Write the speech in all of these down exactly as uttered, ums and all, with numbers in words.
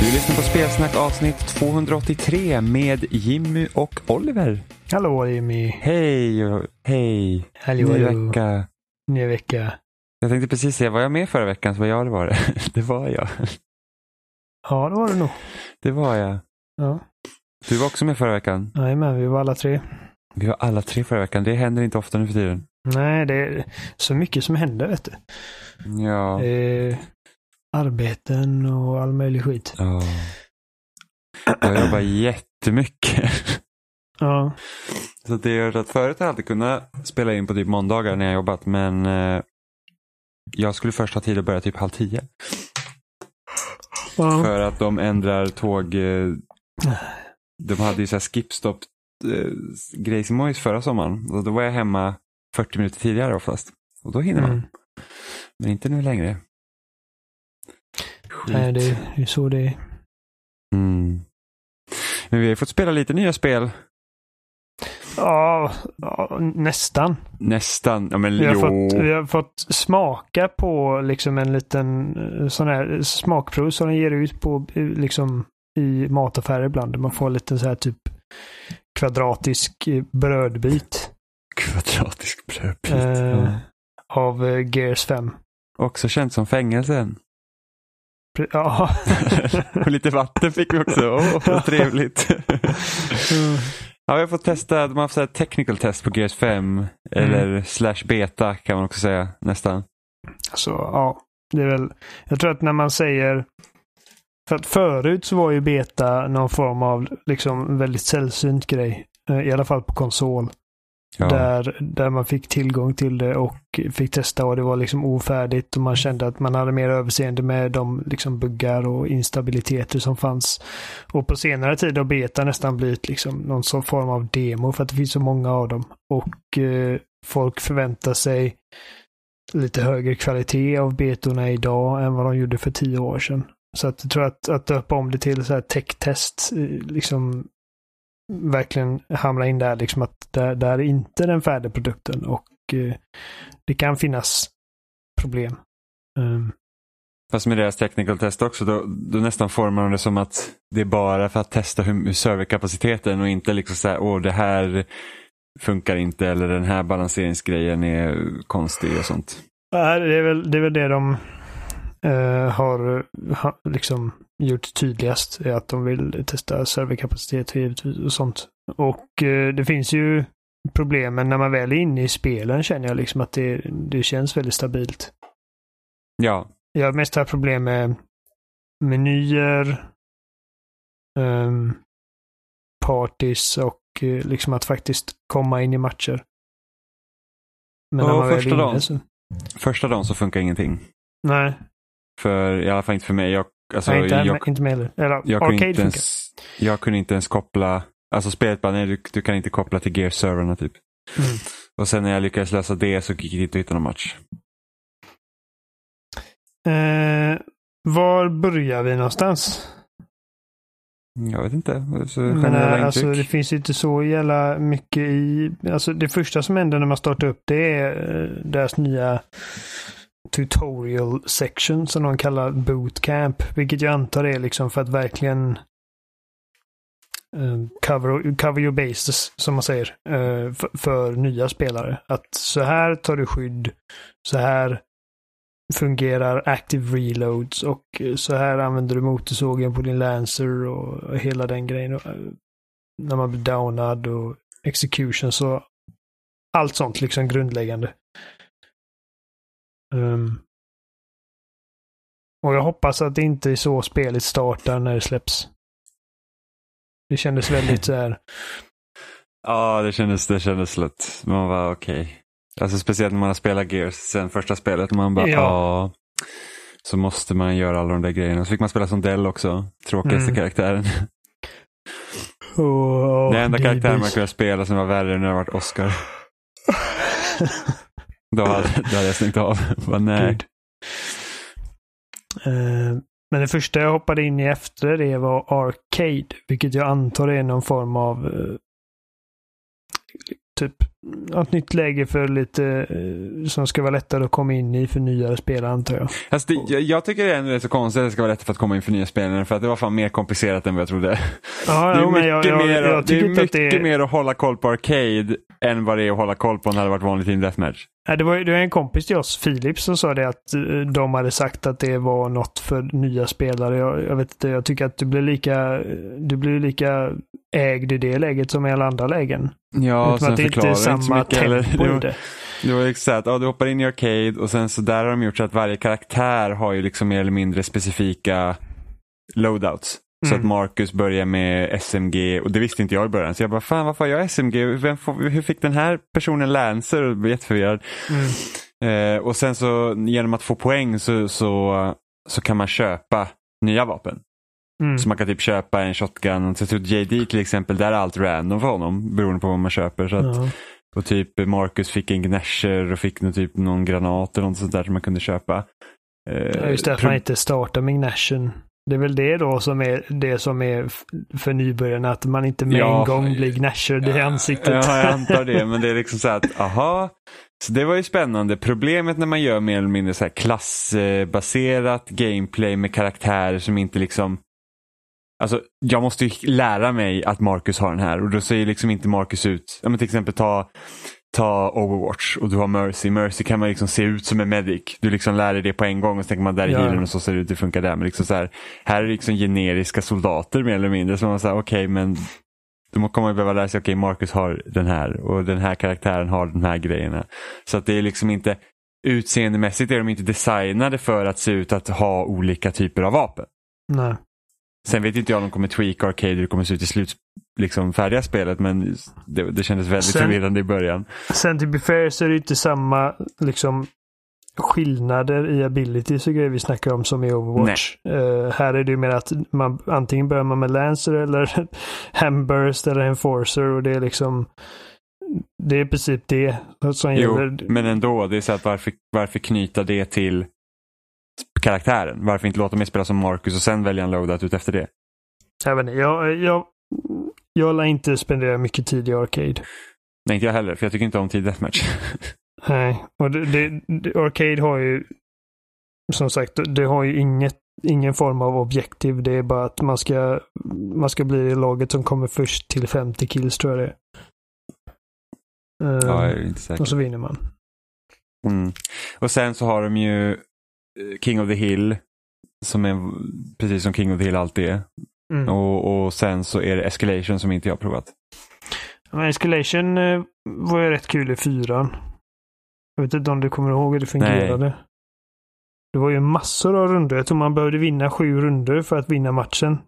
Du lyssnar på Spelsnack avsnitt tvåhundraåttiotre med Jimmy och Oliver. Hallå Jimmy. Hej, hej. Hallå. Ny vecka. Ny vecka. Jag tänkte precis se, var jag med förra veckan? Så var jag, det var det. Det var jag. Ja, det var du nog. Det var jag. Ja. Du var också med förra veckan. Nej, men vi var alla tre. Vi var alla tre förra veckan. Det händer inte ofta nu för tiden. Nej, det är så mycket som händer, vet du. Ja. Eh, arbeten och all möjlig skit. Ja. Jag jobbar jättemycket. Ja. Så det gör att förut har jag alltid kunnat spela in på typ måndagar när jag jobbat, men eh, jag skulle först ha tid att börja typ halv tio. Ja. För att de ändrar tåg... Eh, de hade ju så här skipstopp eh, Gracie Moyes förra sommaren. Och då var jag hemma fyrtio minuter tidigare oftast. Och då hinner man. Mm. Men inte nu längre. Skit. Nej, det är så det är. Mm. Men vi har fått spela lite nya spel. Ja, ja nästan. Nästan, ja, men vi har, fått, vi har fått smaka på liksom en liten sån här smakprov som den ger ut på liksom i mataffärer ibland. Man får lite så här typ kvadratisk brödbit. Kvadratisk brödbit. Eh, mm. Av Gears fem. Också känt som fängelsen. Pre- ja. Och lite vatten fick vi också. Åh, oh, trevligt. Mm. Ja, vi har fått testa, de har haft technical test på Gears fem. Mm. Eller slash beta kan man också säga, nästan. Alltså, ja. Det är väl, jag tror att när man säger... För att förut så var ju beta någon form av liksom väldigt sällsynt grej. I alla fall på konsol. Ja. Där, där man fick tillgång till det och fick testa och det var liksom ofärdigt. Och man kände att man hade mer överseende med de liksom buggar och instabiliteter som fanns. Och på senare tid har beta nästan blivit liksom någon sån form av demo för att det finns så många av dem. Och eh, folk förväntar sig lite högre kvalitet av betorna idag än vad de gjorde för tio år sedan. Så att jag tror att, att döpa om det till så här tech-test, liksom verkligen hamna in där liksom att där, där är inte den färdiga produkten och eh, det kan finnas problem. Um. Fast med deras technical test också, då, då nästan formar de det som att det är bara för att testa hur, hur serverkapaciteten och inte liksom så här, åh det här funkar inte eller den här balanseringsgrejen är konstig och sånt. Ja, det är väl det, är väl det de... Uh, har ha, liksom gjort tydligast är att de vill testa serverkapacitet och sånt. Och uh, det finns ju problemen när man väl är inne i spelen, känner jag liksom att det, det känns väldigt stabilt. Ja. Jag har mest haft problem med menyer, um, parties och uh, liksom att faktiskt komma in i matcher. Men när man väl är inne så... Första dagen så funkar ingenting. Nej. För i alla fall inte för mig. Jag, alltså, Nej, inte, jag, inte med Eller, jag, kunde inte ens, jag kunde inte ens koppla. Alltså spelet bara, nej, du, du kan inte koppla till Gears-serverna typ. Mm. Och sen när jag lyckades lösa det så gick det inte att hitta någon match. Eh, var börjar vi någonstans? Jag vet inte. Alltså, nej, alltså, det finns inte så jävla mycket i... Alltså, det första som händer när man startar upp det är deras nya... tutorial section som de kallar bootcamp, vilket jag antar är liksom för att verkligen uh, cover, cover your bases som man säger uh, för, för nya spelare, att så här tar du skydd, så här fungerar active reloads och så här använder du motorsågen på din Lancer och hela den grejen och, uh, när man blir downad och execution, så allt sånt liksom grundläggande. Um. Och jag hoppas att det inte är så spelet startar när det släpps. Det kändes väldigt så här. Ja, det kändes det kändes lätt. Man var okej. Okay. Alltså speciellt när man har spelat Gears sen första spelet, man bara ja, ah, så måste man göra alla de där grejerna. Så fick man spela som Dell också, tråkigaste mm. karaktären. Oh, det enda karaktären man kunde spela som var värre när det varit Oscar. Då hade, då hade jag stängt av. Vad nöjd. Uh, men det första jag hoppade in i efter det var Arcade, vilket jag antar är någon form av uh, typ ett nytt läge för lite som ska vara lättare att komma in i för nyare spelare, antar jag. Alltså det, jag, jag tycker det är ändå så konstigt att det ska vara lättare för att komma in för nya spelare, för att det var fan mer komplicerat än vad jag trodde. Ja, det är jo, mycket, jag, jag, mer, jag det är mycket det är... mer att hålla koll på arcade än vad det är att hålla koll på när det hade varit vanligt i en deathmatch. Det var, det var en kompis till oss, Philip, som sa det att de hade sagt att det var något för nya spelare. Jag, jag vet inte, jag tycker att du blir lika du blir lika ägd i det läget som i alla andra lägen. Ja, sen det är inte samma tempo i det. Det var exakt, ja, du hoppar in i arcade och sen så där har de gjort så att varje karaktär har ju liksom mer eller mindre specifika loadouts. Så mm. att Marcus börjar med S M G, och det visste inte jag i början. Så jag bara, fan varför har jag S M G? Vem får, hur fick den här personen lanser? Och blev jätteförvirrad. Mm. Eh, och sen så genom att få poäng så, så, så kan man köpa nya vapen. Mm. Så man kan typ köpa en shotgun. Så jag tror J D till exempel, där är allt random för honom beroende på vad man köper. Så att, mm. Och typ Marcus fick en gnasher och fick typ någon granat eller något sånt där som man kunde köpa. Eh, Just det, att pro- man inte startar med gnashen. Det är väl det då som är det som är för nybörjarna, att man inte med ja, en gång blir gnashad ja, i ansiktet. Ja, jag antar det, men det är liksom så att, aha, så det var ju spännande. Problemet när man gör mer eller mindre så här klassbaserat gameplay med karaktärer som inte liksom, alltså jag måste ju lära mig att Marcus har den här, och då ser liksom inte Marcus ut, ja men till exempel ta... ta Overwatch och du har Mercy. Mercy kan man liksom se ut som en medic. Du liksom lär dig det på en gång och så tänker man där i ja. Healen och så ser det ut, det funkar där. Men liksom så här, här är liksom generiska soldater mer eller mindre. Så man säger okej, okay, men då kommer man behöva lära sig, okej, okay, Marcus har den här och den här karaktären har de här grejerna. Så att det är liksom inte utseendemässigt är de inte designade för att se ut att ha olika typer av vapen. Nej. Sen vet inte jag om de kommer tweaka arcade och det kommer se ut i slut liksom färdiga spelet, men det, det kändes väldigt sen, förvirrande i början. Sen till be fair så är det inte samma liksom skillnader i abilities och grejer vi snackar om som i Overwatch. Uh, här är det ju mer att man antingen börjar man med Lancer eller Hamburst eller Enforcer, och det är liksom det är i princip det som gäller. Jo, men ändå, det är så att varför, varför knyta det till karaktären? Varför inte låta mig spela som Marcus och sen välja en loadout ut efter det? Jag vet inte, jag, jag, jag lär inte spendera mycket tid i arcade. Nej, inte jag heller, för jag tycker inte om tid deathmatch. Nej, och det, det, det, arcade har ju som sagt, det har ju inget, ingen form av objektiv, det är bara att man ska, man ska bli det laget som kommer först till femtio kills, tror jag det är. Ja, jag är inte säker. Och så vinner man. Mm. Och sen så har de ju King of the Hill som är precis som King of the Hill alltid är. Mm. Och, och sen så är det Escalation som inte jag har provat. Men Escalation var ju rätt kul i fyran. Jag vet inte om du kommer ihåg hur det fungerade. Nej. Det var ju massor av runder. Jag tror man behövde vinna sju runder för att vinna matchen.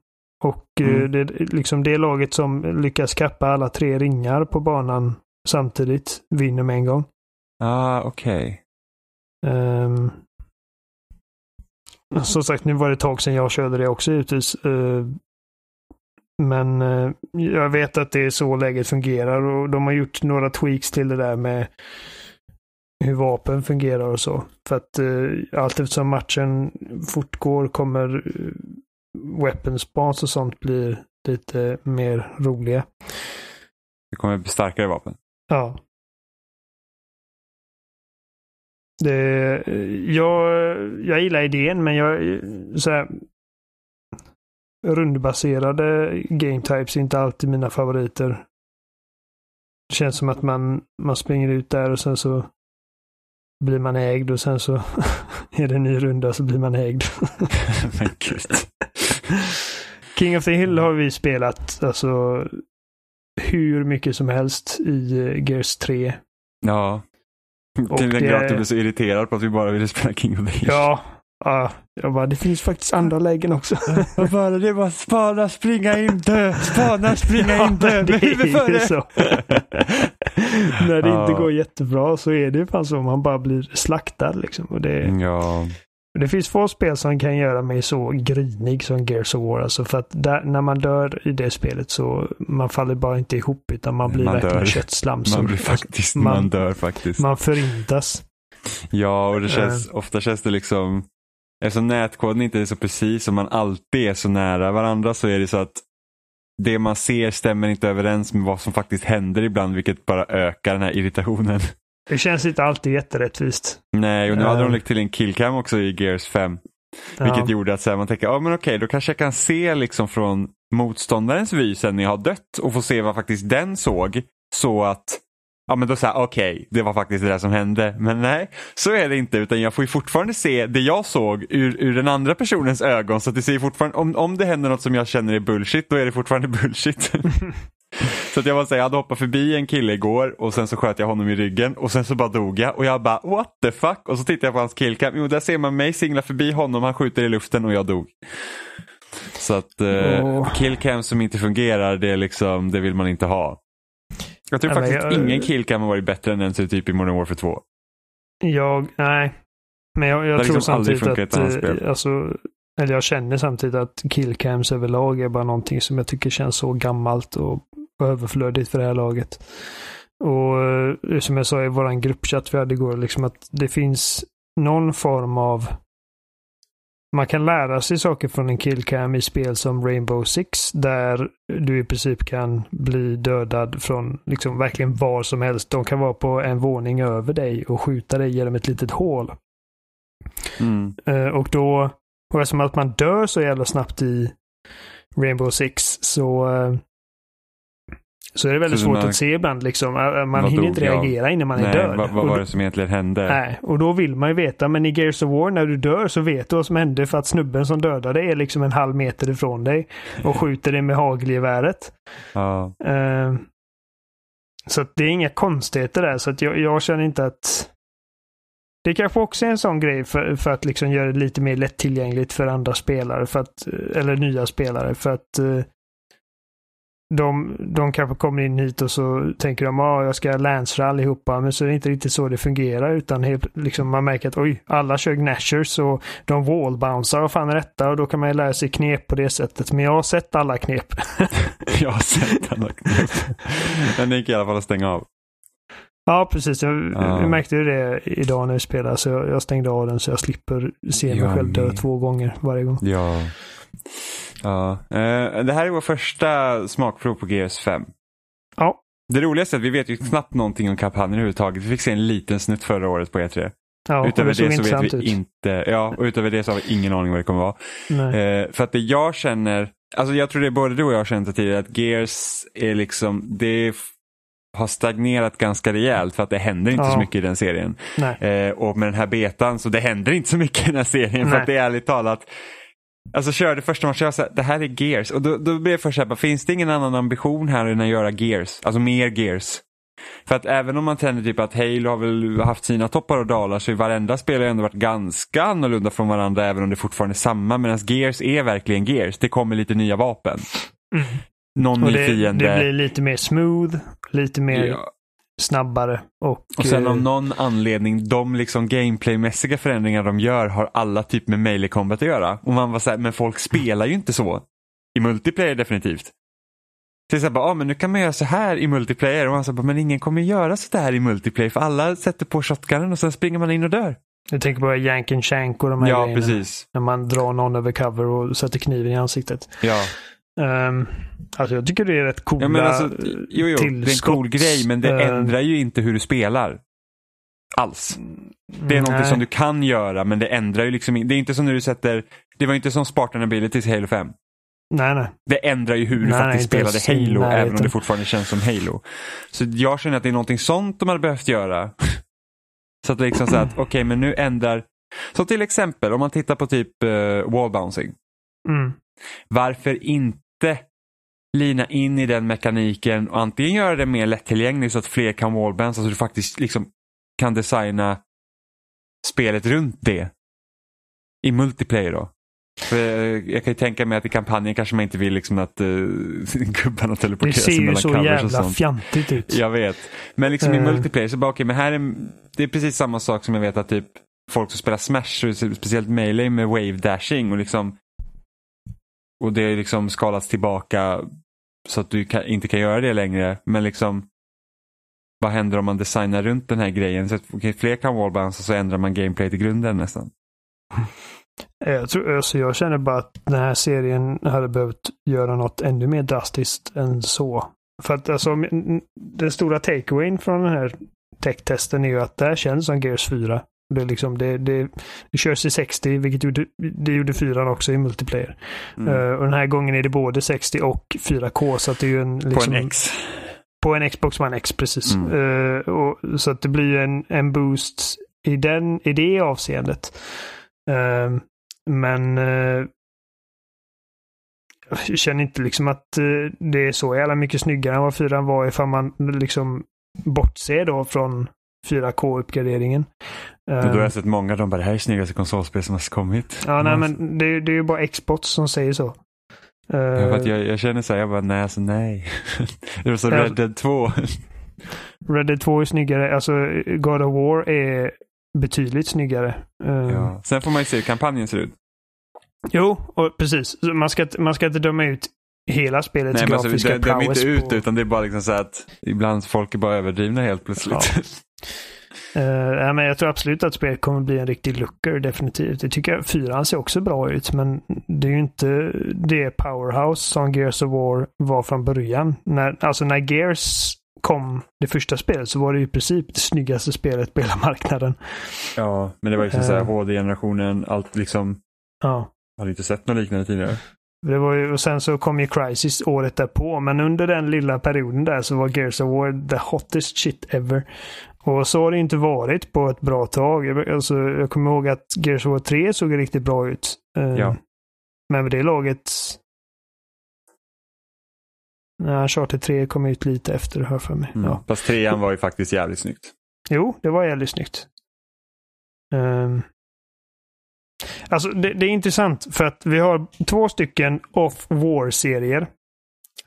Och mm. det, liksom det laget som lyckas kappa alla tre ringar på banan samtidigt vinner med en gång. Ah, okej. Okay. Um, Som sagt, nu var det ett tag sedan jag körde det också givetvis. Men jag vet att det är så läget fungerar, och de har gjort några tweaks till det där med hur vapen fungerar och så. För att allt eftersom matchen fortgår kommer weapon spawns och sånt bli lite mer roliga. Det kommer bli starkare vapen. Ja. Det, jag, jag gillar idén, men jag så här, rundbaserade game types är inte alltid mina favoriter. Det känns som att man, man springer ut där och sen så blir man ägd, och sen så är det en ny runda så blir man ägd. Men gud. King of the Hill har vi spelat alltså hur mycket som helst i Gears tre. Ja. Till den grad att du blev så irriterad på att vi bara ville spela King of the Hill. Ja, ja. Jag bara, det finns faktiskt andra lägen också. Jag bara, det var spana, springa in, dö. Spana, springa in, dö. Ja, det är ju så. När det ja. inte går jättebra så är det ju fan som man bara blir slaktad liksom. Och det, ja. och det finns få spel som kan göra mig så grinig som Gears of War. Alltså för att där, när man dör i det spelet så man faller bara inte ihop, utan man blir man verkligen köttslam. Man blir faktiskt, man, man dör faktiskt. Man förintas. Ja, och det känns, ofta känns det liksom, eftersom nätkoden inte är så precis och man alltid är så nära varandra, så är det så att det man ser stämmer inte överens med vad som faktiskt händer ibland, vilket bara ökar den här irritationen. Det känns inte alltid jätterättvist. Nej, och nu hade uh. de lagt till en killcam också i Gears fem. Ja. Vilket gjorde att så här, man tänker, ja ah, men okej, okay, då kanske jag kan se liksom från motståndarens vy sen när jag har dött och få se vad faktiskt den såg. Så att, ja ah, men då så här, okej, okay, det var faktiskt det där som hände. Men nej, så är det inte, utan jag får ju fortfarande se det jag såg ur, ur den andra personens ögon. Så att det ser fortfarande, om, om det händer något som jag känner är bullshit, då är det fortfarande bullshit. Så att jag var så här, jag hade hoppat förbi en kille igår och sen så sköt jag honom i ryggen och sen så bara dog jag och jag bara what the fuck, och så tittar jag på hans killcam, jo där ser man mig singla förbi honom, han skjuter i luften och jag dog. Så att eh, oh. killcam som inte fungerar, det är liksom, det vill man inte ha. Jag tror ja, faktiskt jag, ingen killcam har varit bättre än den så typ i Modern Warfare två. Jag, nej men jag, jag tror liksom samtidigt att alltså, eller jag känner samtidigt att killcams överlag är bara någonting som jag tycker känns så gammalt och överflödigt för det här laget. Och som jag sa i våran gruppchatt vi hade igår, liksom att det finns någon form av, man kan lära sig saker från en killcam i spel som Rainbow Six, där du i princip kan bli dödad från liksom verkligen var som helst. De kan vara på en våning över dig och skjuta dig genom ett litet hål. Mm. Och då, och eftersom att man dör så jävla snabbt i Rainbow Six, så Så är det väldigt så svårt man, att se ibland. Liksom. Man hinner inte reagera jag? innan man Nej, är död. Vad, vad var det som egentligen hände? Nej, och då vill man ju veta. Men i Gears of War, när du dör så vet du vad som hände, för att snubben som dödar dig är liksom en halv meter ifrån dig och skjuter dig med hagelgeväret. Ja. Uh, så att det är inga konstigheter där. Så att jag, jag känner inte att... Det kanske också är en sån grej för, för att liksom göra det lite mer lättillgängligt för andra spelare. För att, eller nya spelare. För att... Uh, De, de kanske kommer in hit och så tänker de, ja ah, jag ska länsra allihopa, men så är det inte riktigt så det fungerar, utan helt, liksom, man märker att oj, alla kör gnashers och de wallbouncer och fan rätta, och då kan man ju lära sig knep på det sättet, men jag har sett alla knep. jag har sett alla knep men det gick i alla fall att stänga av. Ja precis, jag uh. märkte ju det idag när vi spelade, så jag, jag stängde av den så jag slipper se mig ja, själv dö två gånger varje gång. Ja. Ja, det här är vår första smakprov på Gears fem. Ja. Det roligaste är att vi vet ju knappt någonting om kampanjen överhuvudtaget. Vi fick se en liten snutt förra året på E tre. Ja, utöver det, det så vet vi ut. inte. Ja, och utöver det så har vi ingen aning vad det kommer vara. Nej. För att det jag känner, alltså jag tror det är både du och jag känner tidigare, att Gears är liksom, det har stagnerat ganska rejält för att det händer inte ja. så mycket i den serien. Nej. Och med den här betan så det händer inte så mycket i den här serien. Nej. För att det är ärligt talat, alltså körde första matchen, jag sa det här är Gears. Och då, då blev jag först här, finns det ingen annan ambition här än att göra Gears? Alltså mer Gears. För att även om man tänker typ att Halo har väl haft sina toppar och dalar, så i varenda spel har ändå varit ganska annorlunda från varandra, även om det fortfarande är samma. Medan Gears är verkligen Gears. Det kommer lite nya vapen. Mm. Någon ny fiende. Det blir lite mer smooth, lite mer... Ja. snabbare. Och, och sen av någon anledning, de liksom gameplaymässiga förändringar de gör har alla typ med melee combat att göra. Och man var så här, men folk spelar ju inte så. I multiplayer definitivt. Så jag bara, ja ah, men nu kan man göra så här i multiplayer. Och man sa, men ingen kommer göra så här i multiplayer, för alla sätter på shotgunen och sen springer man in och dör. Jag tänker på Yank and Shank och de här ja, grejerna. Precis. När man drar någon över cover och sätter kniven i ansiktet. Ja. Um, alltså jag tycker det är rätt coola ja, men alltså, jo, jo, det är en cool grej, men det uh, ändrar ju inte hur du spelar alls. Det är något som du kan göra, men det ändrar ju liksom in. Det är inte som när du sätter, det var inte som Spartan Abilities i Halo fem. Nej, nej. Det ändrar ju hur du nej, faktiskt nej, spelade så, Halo, nej, även om det fortfarande känns som Halo. Så jag känner att det är någonting sånt de hade behövt göra. Så att det liksom så att okej, okay, men nu ändrar. Så till exempel om man tittar på typ uh, wall bouncing. Mm. Varför inte lina in i den mekaniken och antingen göra det mer lättillgängligt så att fler kan wallbands, så alltså du faktiskt liksom kan designa spelet runt det i multiplayer då. För jag kan ju tänka mig att i kampanjen kanske man inte vill liksom att uh, gubbarna teleporterar sig mellan covers och sånt. Det ser ju så jävla fjantigt ut. Jag vet. Men liksom uh. i multiplayer så bara okej, okay, men här är det är precis samma sak som jag vet att typ folk som spelar Smash, speciellt melee med wave dashing och liksom. Och det är liksom skalats tillbaka så att du kan, inte kan göra det längre. Men liksom, vad händer om man designar runt den här grejen? Så att okay, fler kan wallbounce och så ändrar man gameplay till grunden nästan. Jag tror, alltså jag känner bara att den här serien hade behövt göra något ännu mer drastiskt än så. För att alltså, den stora takeawayen från den här tech-testen är ju att det här känns som Gears fyra. Det, liksom, det, det, det körs i sextio, vilket gjorde, det gjorde fyran också i multiplayer. Mm. Uh, och den här gången är det både sextio och fyra K, så att det är ju en... Liksom, på en X. På en Xbox One X, precis. Mm. Uh, och, så att det blir en, en boost i, den, i det avseendet. Uh, men... Uh, jag känner inte liksom att uh, det är så jävla mycket snyggare än vad fyran var, ifall man liksom bortser då från fyra K-uppgraderingen. Men då har jag sett många av de bara, här är snyggaste konsolspel som har kommit. Ja, nej, men det, det är ju bara Xbox som säger så. Uh, ja, för att jag, jag känner så här, jag bara, nej, alltså nej. Det var så Red Dead två. Red Dead två är snyggare. Alltså, God of War är betydligt snyggare. Uh, ja. Sen får man ju se hur kampanjen ser ut. Jo, och precis. Man ska, man ska inte döma ut hela spelet. Nej, men alltså, det dömer inte ut på... utan det är bara liksom så att ibland folk är bara överdrivna helt plötsligt. Ja. Uh, ja, men jag tror absolut att spelet kommer bli en riktig looker, definitivt. Det tycker jag, fyran ser också bra ut, men det är ju inte det powerhouse som Gears of War var från början. När, alltså när Gears kom, det första spelet, så var det ju i princip det snyggaste spelet på hela marknaden. Ja, men det var ju liksom uh, såhär H D-generationen, allt liksom. Ja. Jag hade inte sett något liknande tidigare. Det var ju, och sen så kom ju Crysis året därpå, men under den lilla perioden där så var Gears of War the hottest shit ever. Och så har det inte varit på ett bra tag. Alltså, jag kommer ihåg att Gears of War tre såg riktigt bra ut. Ja. Men med det laget... Nej, Charter tre kom ut lite efter, hör för mig. Mm. Ja. Fast trean var ju faktiskt jävligt snyggt. Jo, det var jävligt snyggt. Um... Alltså, det, det är intressant för att vi har två stycken off-war-serier.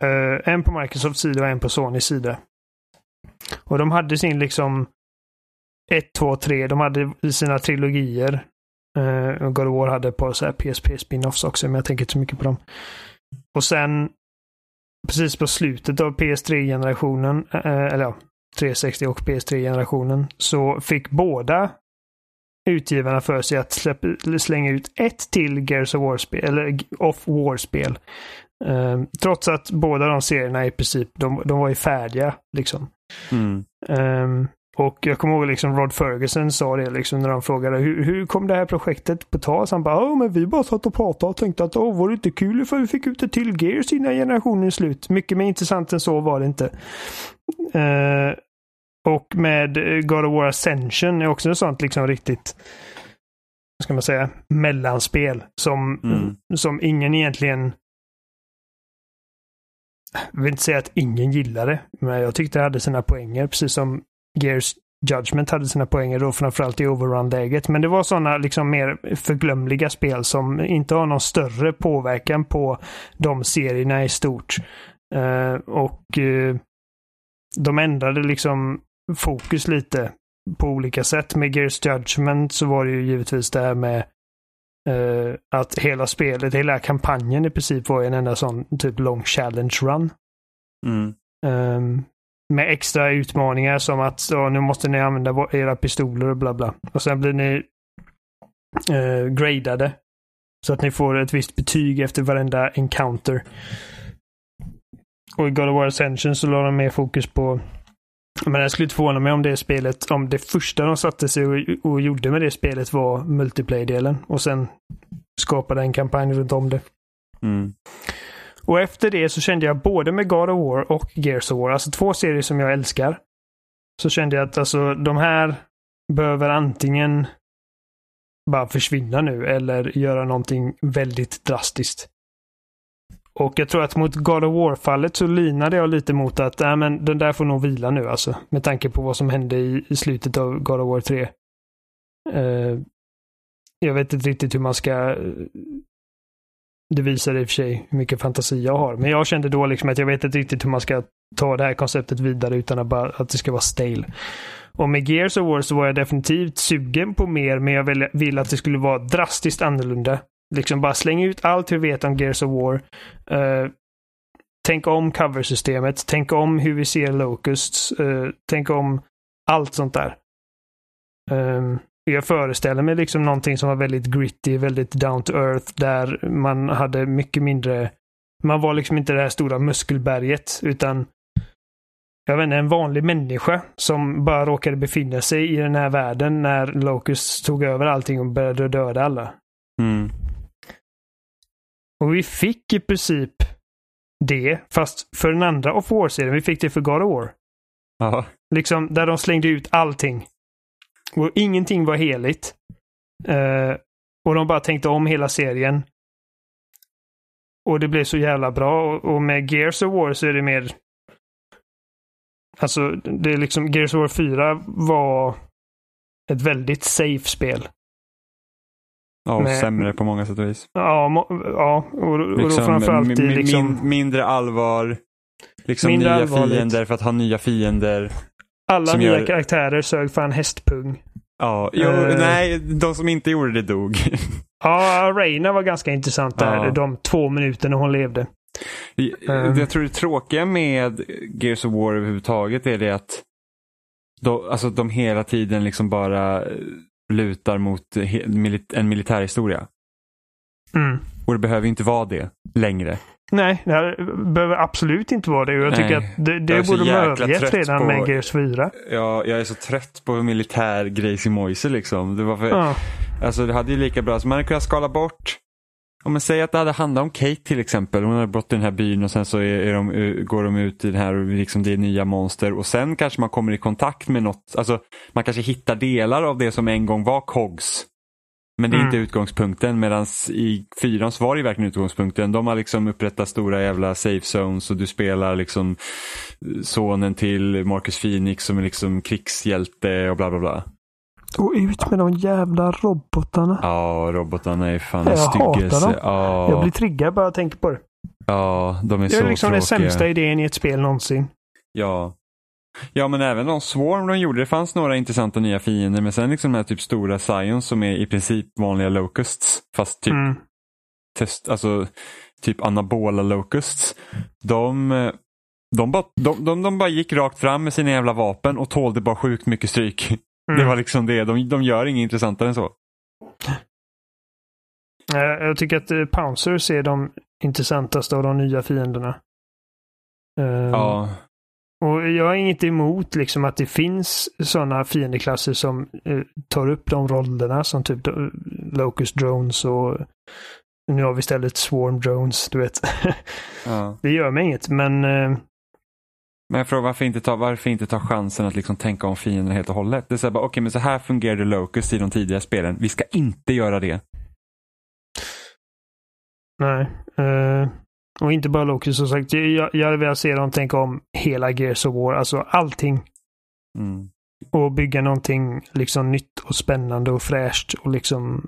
Uh, en på Microsofts sida och en på Sonys sida. Och de hade sin liksom ett, två, tre, de hade sina trilogier. Uh, God of War hade ett par så här P S P-spin-offs också, men jag tänker inte så mycket på dem. Och sen precis på slutet av P S tre-generationen, uh, eller ja, tre sextio och P S tre-generationen, så fick båda utgivarna för sig att släpp, slänga ut ett till Gears of War-spel, eller Off War-spel. Uh, trots att båda de serierna i princip, de, de var ju färdiga liksom. Mm. Um, och jag kommer ihåg liksom Rod Ferguson sa det liksom när de frågade hur, hur kom det här projektet på tal, så han bara, oh, men vi bara satt och pratade och tänkte att åh, var det inte kul för vi fick ut det till Gears innan generationen är slut. Mycket mer intressant än så var det inte. Uh, och med God of War Ascension är också något sånt liksom riktigt, vad ska man säga, mellanspel som, mm. som ingen egentligen, jag vill inte säga att ingen gillade, men jag tyckte det hade sina poänger, precis som Gears Judgment hade sina poänger då, framförallt i Overrun-läget. Men det var sådana liksom mer förglömliga spel som inte har någon större påverkan på de serierna i stort. Uh, och uh, de ändrade liksom fokus lite på olika sätt. Med Gears Judgment så var det ju givetvis det här med Uh, att hela spelet, hela kampanjen i princip var en enda sån typ lång challenge run. Mm. Um, med extra utmaningar som att så, nu måste ni använda era pistoler och bla bla. Och sen blir ni uh, gradade så att ni får ett visst betyg efter varenda encounter. Och i God of War Ascension så la de mer fokus på, men jag skulle inte förvåna mig om det spelet, om det första de satte sig och, och gjorde med det spelet var multiplayer-delen och sen skapade en kampanj runt om det. Mm. Och efter det så kände jag både med God of War och Gears of War, alltså två serier som jag älskar, så kände jag att alltså, de här behöver antingen bara försvinna nu eller göra någonting väldigt drastiskt. Och jag tror att mot God of War-fallet så linade jag lite mot att äh, men den där får nog vila nu alltså. Med tanke på vad som hände i, i slutet av God of War tre. Uh, jag vet inte riktigt hur man ska... Uh, det visar i och för sig hur mycket fantasi jag har. Men jag kände då liksom att jag vet inte riktigt hur man ska ta det här konceptet vidare utan att, bara, att det ska vara stale. Och med Gears of War så var jag definitivt sugen på mer, men jag ville, ville att det skulle vara drastiskt annorlunda. Liksom bara släng ut allt vi vet om Gears of War. Uh, tänk om coversystemet. Tänk om hur vi ser Locusts. Uh, tänk om allt sånt där. Um, jag föreställer mig liksom någonting som var väldigt gritty, väldigt down to earth, där man hade mycket mindre, man var liksom inte det här stora muskelberget, utan jag vet inte, en vanlig människa som bara råkade befinna sig i den här världen när Locust tog över allting och började döda alla. Mm. Och vi fick i princip det, fast för den andra of War-serien, vi fick det för God of War. Aha. Liksom, där de slängde ut allting. Och ingenting var heligt. Uh, och de bara tänkte om hela serien. Och det blev så jävla bra. Och, och med Gears of War så är det mer... Alltså, det är liksom... Gears of War fyra var ett väldigt safe spel. Ja, och med, sämre på många sätt och vis. Ja, må, ja och, och liksom, då framförallt i... Liksom, min, mindre allvar... Liksom mindre nya allvarligt. Fiender för att ha nya fiender... Alla nya gör... karaktärer sög för en hästpung. Ja, jo, uh, nej, de som inte gjorde det dog. Ja, Reina var ganska intressant där, ja. De två minuterna hon levde. Jag, jag tror det tråkiga med Gears of War överhuvudtaget är det att de, alltså, de hela tiden liksom bara lutar mot en militärhistoria. Mm. Och det behöver inte vara det längre. Nej, det här behöver absolut inte vara det. Jag tycker Nej, att det, det borde de övergett redan på, med Gears fyra. Ja, jag är så trött på militär Gracie Moyes liksom. Det var för, ja. Alltså det hade ju lika bra som man hade kunnat skala bort. Om man säger att det hade handlat om Kate till exempel. Hon hade brått i den här byn och sen så är, är de, går de ut i den här liksom, det är nya monster. Och sen kanske man kommer i kontakt med något. Alltså man kanske hittar delar av det som en gång var Cogs. Men det är mm. inte utgångspunkten, medan i fyran var det verkligen utgångspunkten. De har liksom upprättat stora jävla safe zones och du spelar liksom sonen till Marcus Phoenix som är liksom krigshjälte och bla bla bla. Och ut med de jävla robotarna. Ja, robotarna är fan en styggelse. Ja. Jag blir triggad bara jag tänker på det. Ja, de är, är så liksom tråkiga. Det är liksom den sämsta idén i ett spel någonsin. Ja. Ja, men även de Swarm de gjorde, det fanns några intressanta nya fiender, men sen liksom den här typ stora Scion som är i princip vanliga Locusts, fast typ mm. test, alltså typ anabola Locusts, de de bara, de, de, de bara gick rakt fram med sina jävla vapen och tålde bara sjukt mycket stryk. Mm. Det var liksom det, de, de gör inget intressantare än så. Jag tycker att Pouncers är de intressantaste av de nya fienderna. Ja. Och jag är inte emot liksom att det finns sådana fiendeklasser som eh, tar upp de rollerna som typ Locust Drones och nu har vi istället Swarm Drones, du vet. Ja. Det gör mig inget, men... Eh... Men jag frågar varför inte ta, varför inte ta chansen att liksom tänka om fienden helt och hållet? Det är såhär bara, okej okay, men så här fungerade Locust i de tidiga spelen. Vi ska inte göra det. Nej, eh... Och inte bara Loki, som sagt. Jag, jag hade velat se dem tänka om hela Gears of War. Alltså allting. Mm. Och bygga någonting liksom nytt och spännande och fräscht. Och liksom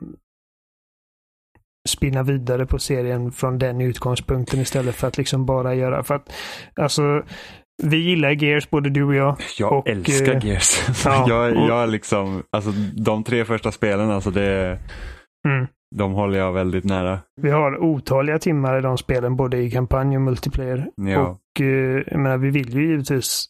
spinna vidare på serien från den utgångspunkten istället för att liksom bara göra. För att, alltså, vi gillar Gears, både du och jag. Jag och, älskar eh, Gears. Ja, jag, jag liksom, alltså, de tre första spelen, alltså det... Mm. De håller jag väldigt nära. Vi har otaliga timmar i de spelen, både i kampanj och multiplayer. Ja. Och jag menar, vi vill ju givetvis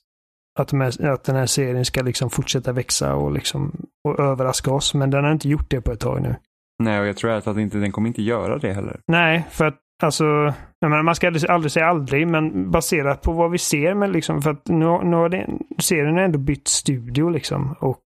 att, de här, att den här serien ska liksom fortsätta växa och, liksom, och överraska oss. Men den har inte gjort det på ett tag nu. Nej, och jag tror att inte, den kommer inte göra det heller. Nej, för att alltså, jag menar, man ska aldrig, aldrig säga aldrig, men baserat på vad vi ser. Men liksom, för att nu, nu har det, serien ändå bytt studio liksom, och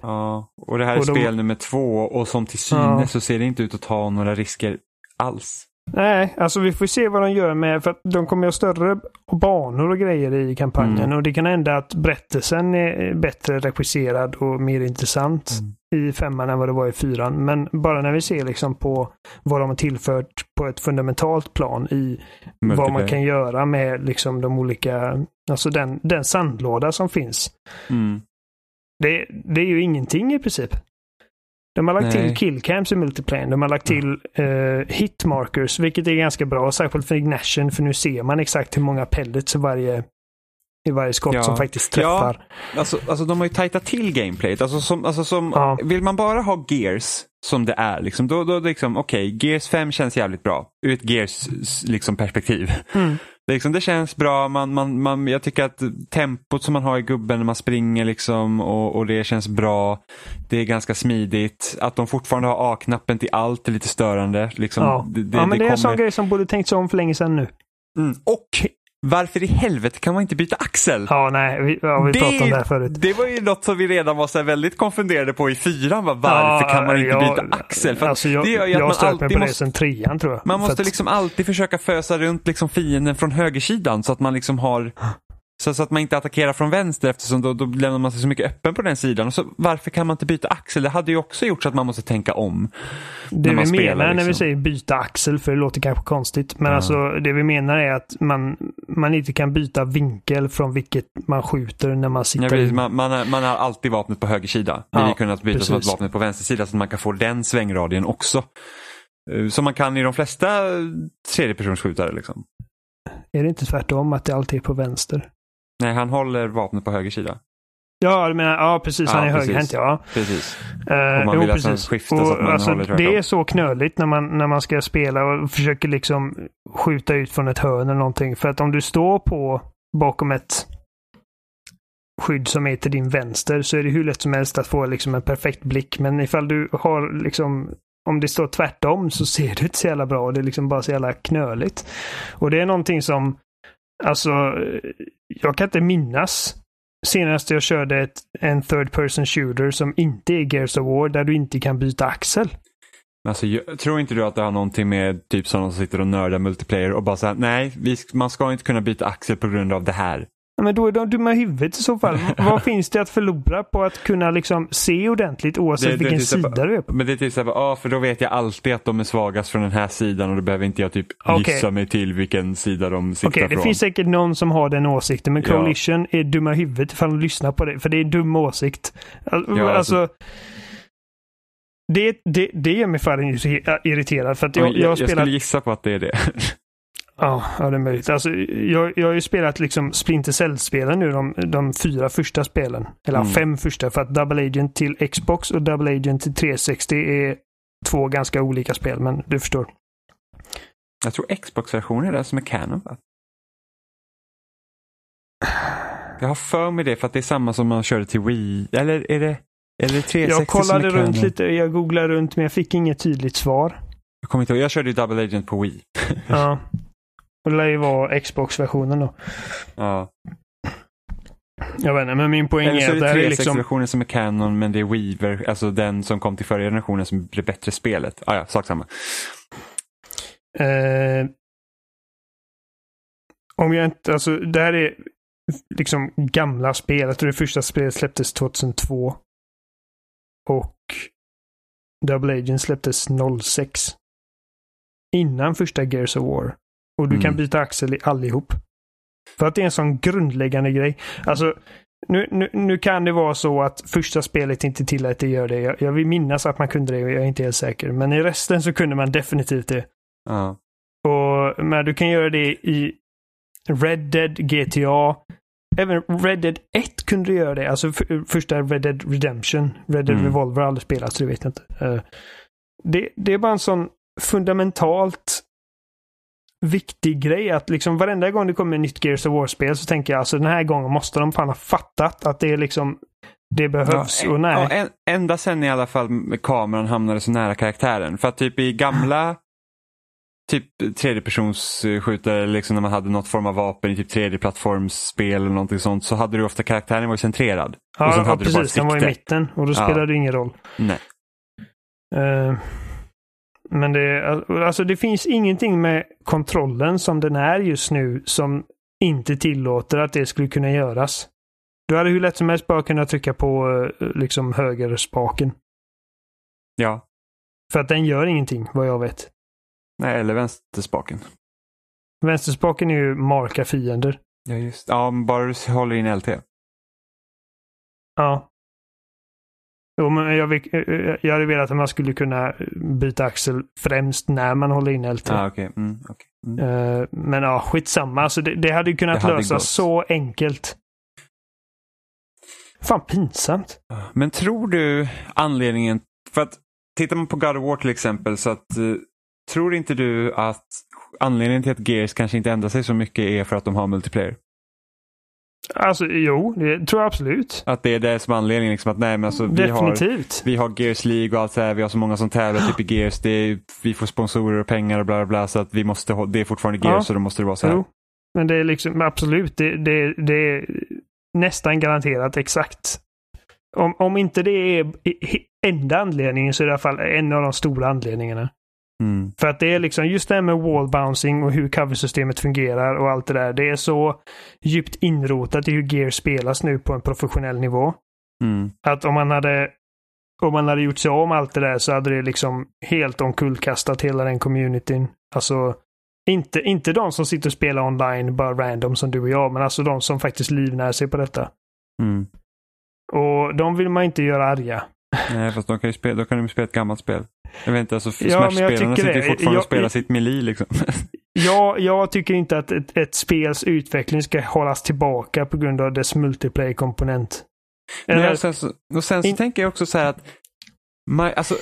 ja, och det här är de... spel nummer två och som till synes ja. Så ser det inte ut att ta några risker alls. Nej, alltså vi får se vad de gör med, för att de kommer ha större banor och grejer i kampanjen mm. och det kan hända att berättelsen är bättre regisserad och mer intressant mm. i femman än vad det var i fyran, men bara när vi ser liksom på vad de har tillfört på ett fundamentalt plan i vad man kan göra med liksom de olika, alltså den, den sandlåda som finns mm. Det, det är ju ingenting i princip. De har lagt Nej. till killcams i multiplayer. De har lagt till uh, hitmarkers, vilket är ganska bra, särskilt för Ignition, för nu ser man exakt hur många pellets varje i varje skott ja. som faktiskt träffar. Ja, alltså, alltså de har ju tajtat till gameplayet. Alltså som, alltså som, ja. Vill man bara ha Gears som det är, liksom, då, då liksom, okej, okay, Gears fem känns jävligt bra. Ur ett Gears liksom, perspektiv. Mm. Det, liksom, det känns bra. Man, man, man, jag tycker att tempot som man har i gubben när man springer liksom, och, och det känns bra. Det är ganska smidigt. Att de fortfarande har A-knappen till allt är lite störande. Liksom, ja. Det, det, ja, men det, det kommer... är en sån grej som borde tänkt sig om för länge sedan nu. Mm. Och... varför i helvete kan man inte byta axel? Ja, nej, vi, ja, vi det, pratade om det här förut. Det var ju något som vi redan var så här väldigt konfunderade på i fyran. Var, varför ja, kan man inte jag, byta axel? För alltså jag, det gör ju jag att man alltid måste... sen trean, tror jag. Man måste att... liksom alltid försöka fösa runt liksom fienden från högersidan så att man liksom har... Så, så att man inte attackerar från vänster eftersom då, då lämnar man sig så mycket öppen på den sidan. Och så, varför kan man inte byta axel? Det hade ju också gjort så att man måste tänka om. Det vi menar liksom. När vi säger byta axel, för det låter kanske konstigt. Men ja. alltså, det vi menar är att man, man inte kan byta vinkel från vilket man skjuter när man sitter. Ja, precis, man, man, har, man har alltid vapnet på höger sida. Vi ja, kunnat byta så att vapnet på vänster sida så att man kan få den svängradien också. Som man kan i de flesta tredjepersonsskjutare. Liksom. Är det inte tvärtom att det alltid är på vänster? Nej, han håller vapnet på höger sida. Ja, du menar, ja precis, ja, han är precis. högerhänt, ja. Precis. Uh, man jo, precis. Skifta, och, så man alltså, det är så knöligt när man, när man ska spela och försöker liksom skjuta ut från ett hörn eller någonting. För att om du står på bakom ett skydd som är till din vänster så är det hur lätt som helst att få liksom en perfekt blick. Men ifall du har liksom... om det står tvärtom så ser det inte så jävla bra och det är liksom bara så jävla knöligt. Och det är någonting som... alltså, jag kan inte minnas senast jag körde ett, en third person shooter som inte är Gears of War där du inte kan byta axel. Alltså, jag, tror inte du att det har någonting med typ som de sitter och nördar multiplayer och bara såhär, nej, vi, man ska inte kunna byta axel på grund av det här. Men då är de dumma i huvudet i så fall. Vad finns det att förlora på att kunna liksom se ordentligt oavsett det, det vilken sida på, du är på? Men det är typ så här, ja, för då vet jag alltid att de är svagast från den här sidan och då behöver inte jag typ okay. gissa mig till vilken sida de siktar okay, från. Okej, det finns säkert någon som har den åsikten, men Coalition ja. är dumma i huvudet ifall de lyssnar på det, för det är en dum åsikt. Alltså... ja, alltså. Det, det, det gör mig fan irriterad för att jag, jag, jag, jag spelat... skulle gissa på att det är det. Ja, det är möjligt. Alltså, jag, jag har ju spelat liksom Splinter Cell-spelen nu, de, de fyra första spelen. Eller mm. fem första, för att Double Agent till Xbox och Double Agent till tre sextio är två ganska olika spel, men du förstår. Jag tror Xbox-versionen är det som är canon, va? Jag har för mig det, för att det är samma som man körde till Wii. Eller är det, eller tre sextio? Jag kollade runt canon. lite, jag googlade runt, men jag fick inget tydligt svar. Jag kommer inte ihåg, jag körde ju Double Agent på Wii. Ja. Och det lär ju vara Xbox-versionen då. Ja. Jag vet inte, men min poäng är, är att det här är liksom... tre sextio-versionen som är canon, men det är Wii, alltså den som kom till förra generationen som blev bättre spelet. Ah, ja, sak samma. Eh... Om jag inte... alltså, det här är liksom gamla spel. Jag tror det första spelet släpptes tjugohundratvå. Och Double Agent släpptes noll sex. Innan första Gears of War. Och du mm. kan byta axel i allihop. För att det är en sån grundläggande grej. Alltså, nu, nu, nu kan det vara så att första spelet inte tillät att göra det. Jag, jag vill minnas att man kunde det, jag är inte helt säker. Men i resten så kunde man definitivt det. Uh. Och, men du kan göra det i Red Dead, G T A. Även Red Dead ett kunde du göra det. Alltså för, första Red Dead Redemption. Red Dead mm. Revolver har aldrig spelat, så det vet jag inte. Uh, det, det är bara en sån fundamentalt viktig grej att liksom varenda gång det kommer ett nytt Gears of War-spel så tänker jag alltså den här gången måste de fan ha fattat att det är liksom det behövs ja, en, och nej. Ja, en, ända sen i alla fall kameran hamnade så nära karaktären, för att typ i gamla typ tredjepersonsskjutare liksom när man hade något form av vapen i typ tredje-plattformsspel eller någonting sånt så hade du ofta karaktären var ju centrerad. Ja, och sen ja hade precis, du bara sikte. Den var i mitten och då spelade ja. det ingen roll. Nej. Uh... Men det, alltså det finns ingenting med kontrollen som den är just nu som inte tillåter att det skulle kunna göras. Du hade hur lätt som helst bara kunnat trycka på liksom högerspaken. Ja. För att den gör ingenting, vad jag vet. Nej, eller vänsterspaken. Vänsterspaken är ju marka fiender. Ja, just det. Ja, bara du håller in L T. Ja. Jo, men jag, jag hade velat att man skulle kunna byta axel främst när man håller in L T. Ah, okay. Mm, okay. Mm. Uh, men ja, skitsamma. Alltså, det, det hade ju kunnat hade lösas så enkelt. Fan, pinsamt. Men tror du anledningen... För att tittar man på God of War till exempel, så att, uh, tror inte du att anledningen till att Gears kanske inte ändrar sig så mycket är för att de har multiplayer? Alltså, jo, det tror jag absolut. Att det är det som är anledningen, liksom, att nej, men alltså, vi har, vi har Gears League och allt så här, vi har så många som tävlar typ i Gears, det är, vi får sponsorer och pengar och bla bla bla, så att vi måste, det är fortfarande Gears, ja. Så då måste det vara så här. Jo, men det är liksom, absolut, det, det, det är nästan garanterat exakt. Om, om inte det är enda anledningen så är det i alla fall en av de stora anledningarna. Mm. För att det är liksom just det här med wall bouncing och hur coversystemet fungerar och allt det där. Det är så djupt inrotat i hur Gears spelas nu på en professionell nivå. Mm. Att om man hade om man hade gjort sig om allt det där så hade det liksom helt omkullkastat hela den communityn. Alltså inte, inte de som sitter och spelar online bara random som du och jag, men alltså de som faktiskt livnär sig på detta. Mm. Och de vill man inte göra arga. Nej, fast de kan ju spela, då kan de ju spela ett gammalt spel. Jag vet inte, alltså Smash-spelarna ja, sitter ju fortfarande och spelar sitt melee liksom. Ja, jag tycker inte att ett, ett spels utveckling ska hållas tillbaka på grund av dess multiplayer-komponent. Eller... Nej, sen så, och sen så In... tänker jag också så här att maj, alltså,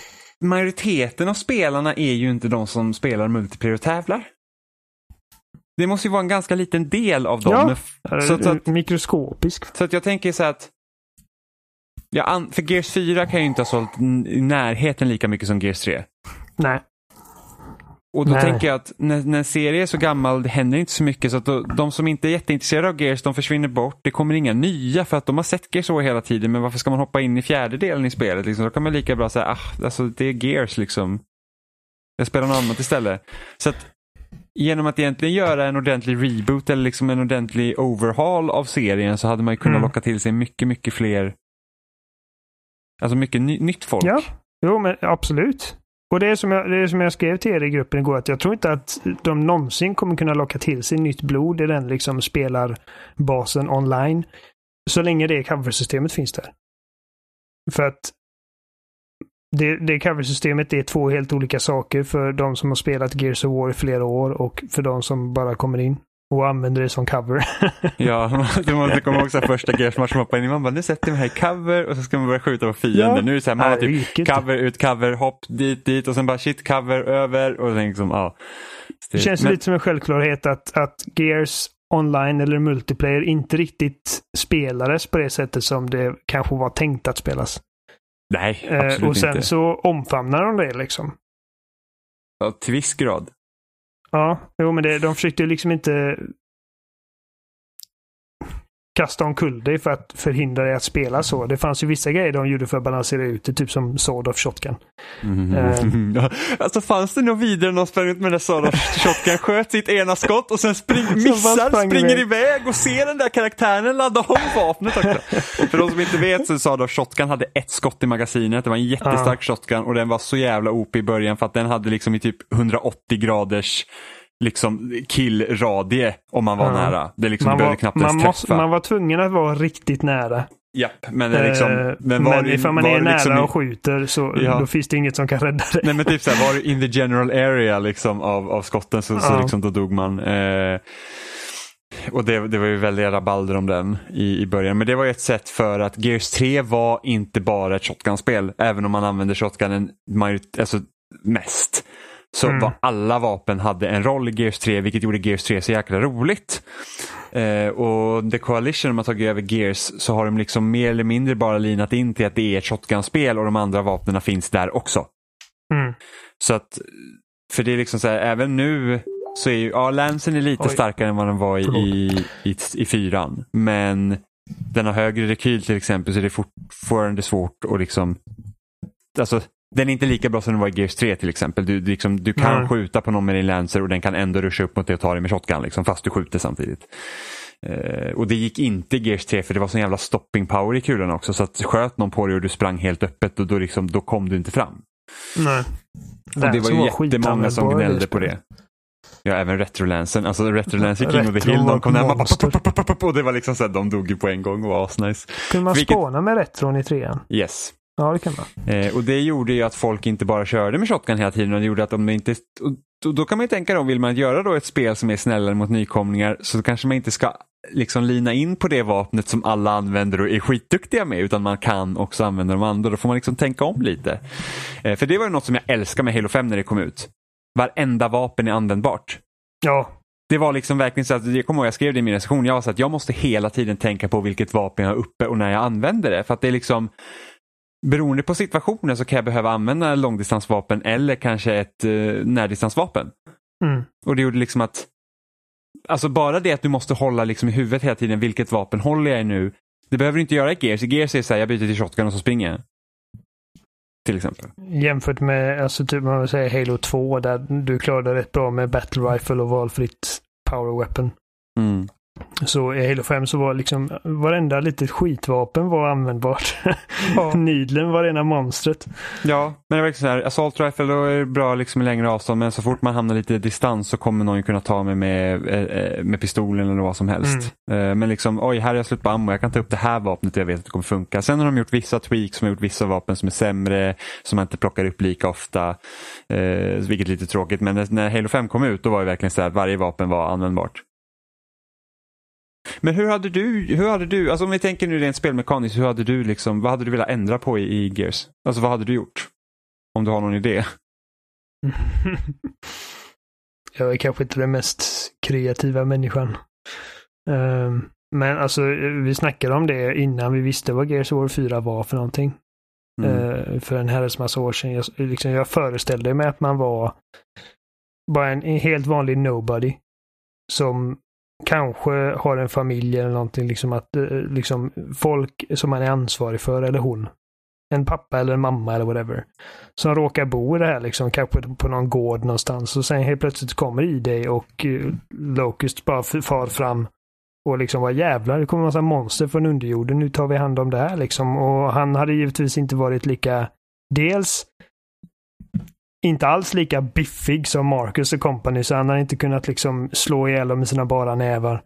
majoriteten av spelarna är ju inte de som spelar multiplayer och tävlar. Det måste ju vara en ganska liten del av dem. Ja, så, så att, mikroskopisk. Så att jag tänker så här att ja, för Gears fyra kan ju inte ha sålt i närheten lika mycket som Gears tre. Nej. Och då Nej. tänker jag att när, när serien är så gammal, det händer inte så mycket. Så att då, de som inte är jätteintresserade av Gears, de försvinner bort. Det kommer inga nya för att de har sett Gears så hela tiden. Men varför ska man hoppa in i fjärde delen i spelet? Liksom? Då kan man lika bra säga, ah, alltså, det är Gears liksom. Jag spelar något annat istället. Så att genom att egentligen göra en ordentlig reboot eller liksom en ordentlig overhaul av serien så hade man ju kunnat mm. locka till sig mycket, mycket fler... Alltså mycket ny- nytt folk. Ja, jo, men absolut. Och det är, som jag, det är som jag skrev till er i gruppen igår, att jag tror inte att de någonsin kommer kunna locka till sig nytt blod i den liksom spelarbasen online så länge det coversystemet finns där. För att det, det coversystemet är två helt olika saker för de som har spelat Gears of War i flera år och för de som bara kommer in och använder det som cover. Ja, du måste komma ihåg så här första Gears-match som hoppade in. Man bara, nu sätter man här cover och så ska man börja skjuta på fienden. Ja. Nu är det så här, man har typ cover, ut cover, hopp, dit, dit och sen bara shit, cover, över och sen liksom, ja. Det känns Men... lite som en självklarhet att, att Gears online eller multiplayer inte riktigt spelades på det sättet som det kanske var tänkt att spelas. Nej, absolut inte. Eh, och sen inte. Så omfamnar de det liksom. Ja, till viss grad. Ja, jo, men det, de försökte ju liksom inte kasta omkull dig för att förhindra dig att spela så. Det fanns ju vissa grejer de gjorde för att balansera ut det, typ som Sword of Shotgun. Mm. Uh, alltså fanns det nog vidare någon sprang ut med den Sword of Shotgun, sköt sitt ena skott och sen spring, missar, springer iväg. iväg och ser den där karaktären ladda om vapnet också. För de som inte vet så Sword of Shotgun hade ett skott i magasinet, det var en jättestark uh. shotgun och den var så jävla O P i början för att den hade liksom i typ hundraåttio graders liksom killradie om man var mm. nära. Det liksom man var, knappt man, måste, man var tvungen att vara riktigt nära. Japp, men det liksom uh, men, var men du, ifall man var är nära liksom, och skjuter så ja. Då finns det inget som kan rädda dig. Nej, men typ så här, var du in the general area liksom av, av skotten så, uh. så liksom då dog man. Uh, och det, det var ju väldigt rabalder om den i, i början. Men det var ju ett sätt för att Gears tre var inte bara ett shotgun-spel, även om man använde shotgunen major- alltså mest. Så mm. var alla vapen hade en roll i Gears tre, vilket gjorde Gears tre så jäkla roligt. Eh, och The Coalition, om man tagit över Gears, så har de liksom mer eller mindre bara linat in till att det är ett shotgun-spel och de andra vapnena finns där också. Mm. Så att, för det är liksom så här, även nu så är ju, ja, Lansen är lite Oj. starkare än vad den var i, i, i, i fyran. Men den har högre rekyl till exempel, så det är fortfarande svårt att liksom, alltså... Den är inte lika bra som den var i Gears tre till exempel. Du, du, liksom, du kan mm. skjuta på någon med din lancer och den kan ändå ruscha upp mot dig och ta dig med shotgun liksom, fast du skjuter samtidigt. Eh, och det gick inte i Gears tre för det var sån jävla stopping power i kulan också, så att sköt någon på dig och du sprang helt öppet och då, liksom, då kom du inte fram. Nej. Och det, det var ju var jättemånga som gnällde på det. Ja, även Retrolansen. Alltså Retrolansen King of the Hill, de kom där och, och det var liksom så att de dog ju på en gång och var asnice. Kunde man Vilket... spåna med Retron i trean? Yes. Ja, det kan man. Eh, och det gjorde ju att folk inte bara körde med shotgun hela tiden, och det gjorde att de inte, då, då kan man ju tänka då, vill man göra då ett spel som är snällare mot nykomlingar, så kanske man inte ska liksom lina in på det vapnet som alla använder och är skitduktiga med, utan man kan också använda de andra. Då får man liksom tänka om lite. Eh, för det var ju något som jag älskade med Halo fem när det kom ut. Varenda vapen är användbart. Ja. Det var liksom verkligen så att, jag kommer ihåg, jag skrev det i min recension, jag var så att jag måste hela tiden tänka på vilket vapen jag har uppe och när jag använder det. För att det är liksom, beroende på situationen så kan jag behöva använda långdistansvapen eller kanske ett eh, närdistansvapen. Mm. Och det gjorde liksom att, alltså bara det att du måste hålla liksom i huvudet hela tiden, vilket vapen håller jag i nu. Det behöver du inte göra i Gears. I Gears är det så här, jag byter till shotgun och så springer jag. Till exempel. Jämfört med, alltså typ man vill säga Halo två, där du klarade rätt bra med battle rifle och valfritt power weapon. Mm. Så i Halo fem så var liksom varenda litet skitvapen var användbart. Ja. Nydlen var rena monstret. Ja, men det var liksom så här, assault rifle då är bra liksom i längre avstånd, men så fort man hamnar lite i distans så kommer någon kunna ta mig med, med, med pistolen eller vad som helst. Mm. Men liksom, oj, här är jag slut på ammo, jag kan ta upp det här vapnet, jag vet att det kommer funka. Sen har de gjort vissa tweaks som har gjort vissa vapen som är sämre, som man inte plockar upp lika ofta, vilket är lite tråkigt. Men när Halo fem kom ut, då var det verkligen så här, varje vapen var användbart. Men hur hade du, hur hade du, alltså om vi tänker nu rent spelmekaniskt, hur hade du liksom, vad hade du velat ändra på i, i Gears? Alltså vad hade du gjort? Om du har någon idé? Jag är kanske inte den mest kreativa människan. Um, men alltså vi snackade om det innan vi visste vad Gears of War fyra var för någonting. Mm. Uh, för en herres massa år sedan. Jag, liksom, jag föreställde mig att man var bara en, en helt vanlig nobody som kanske har en familj eller någonting, liksom att liksom folk som man är ansvarig för, eller hon, en pappa eller en mamma eller whatever, som råkar bo i det här liksom, kanske på någon gård någonstans, och sen helt plötsligt kommer i dig och Locust bara far fram och liksom, vad jävlar, det kommer en massa monster från underjorden, nu tar vi hand om det här liksom. Och han hade givetvis inte varit lika, dels inte alls lika biffig som Marcus och company, så han har inte kunnat liksom slå ihjäl dem med sina bara nävar,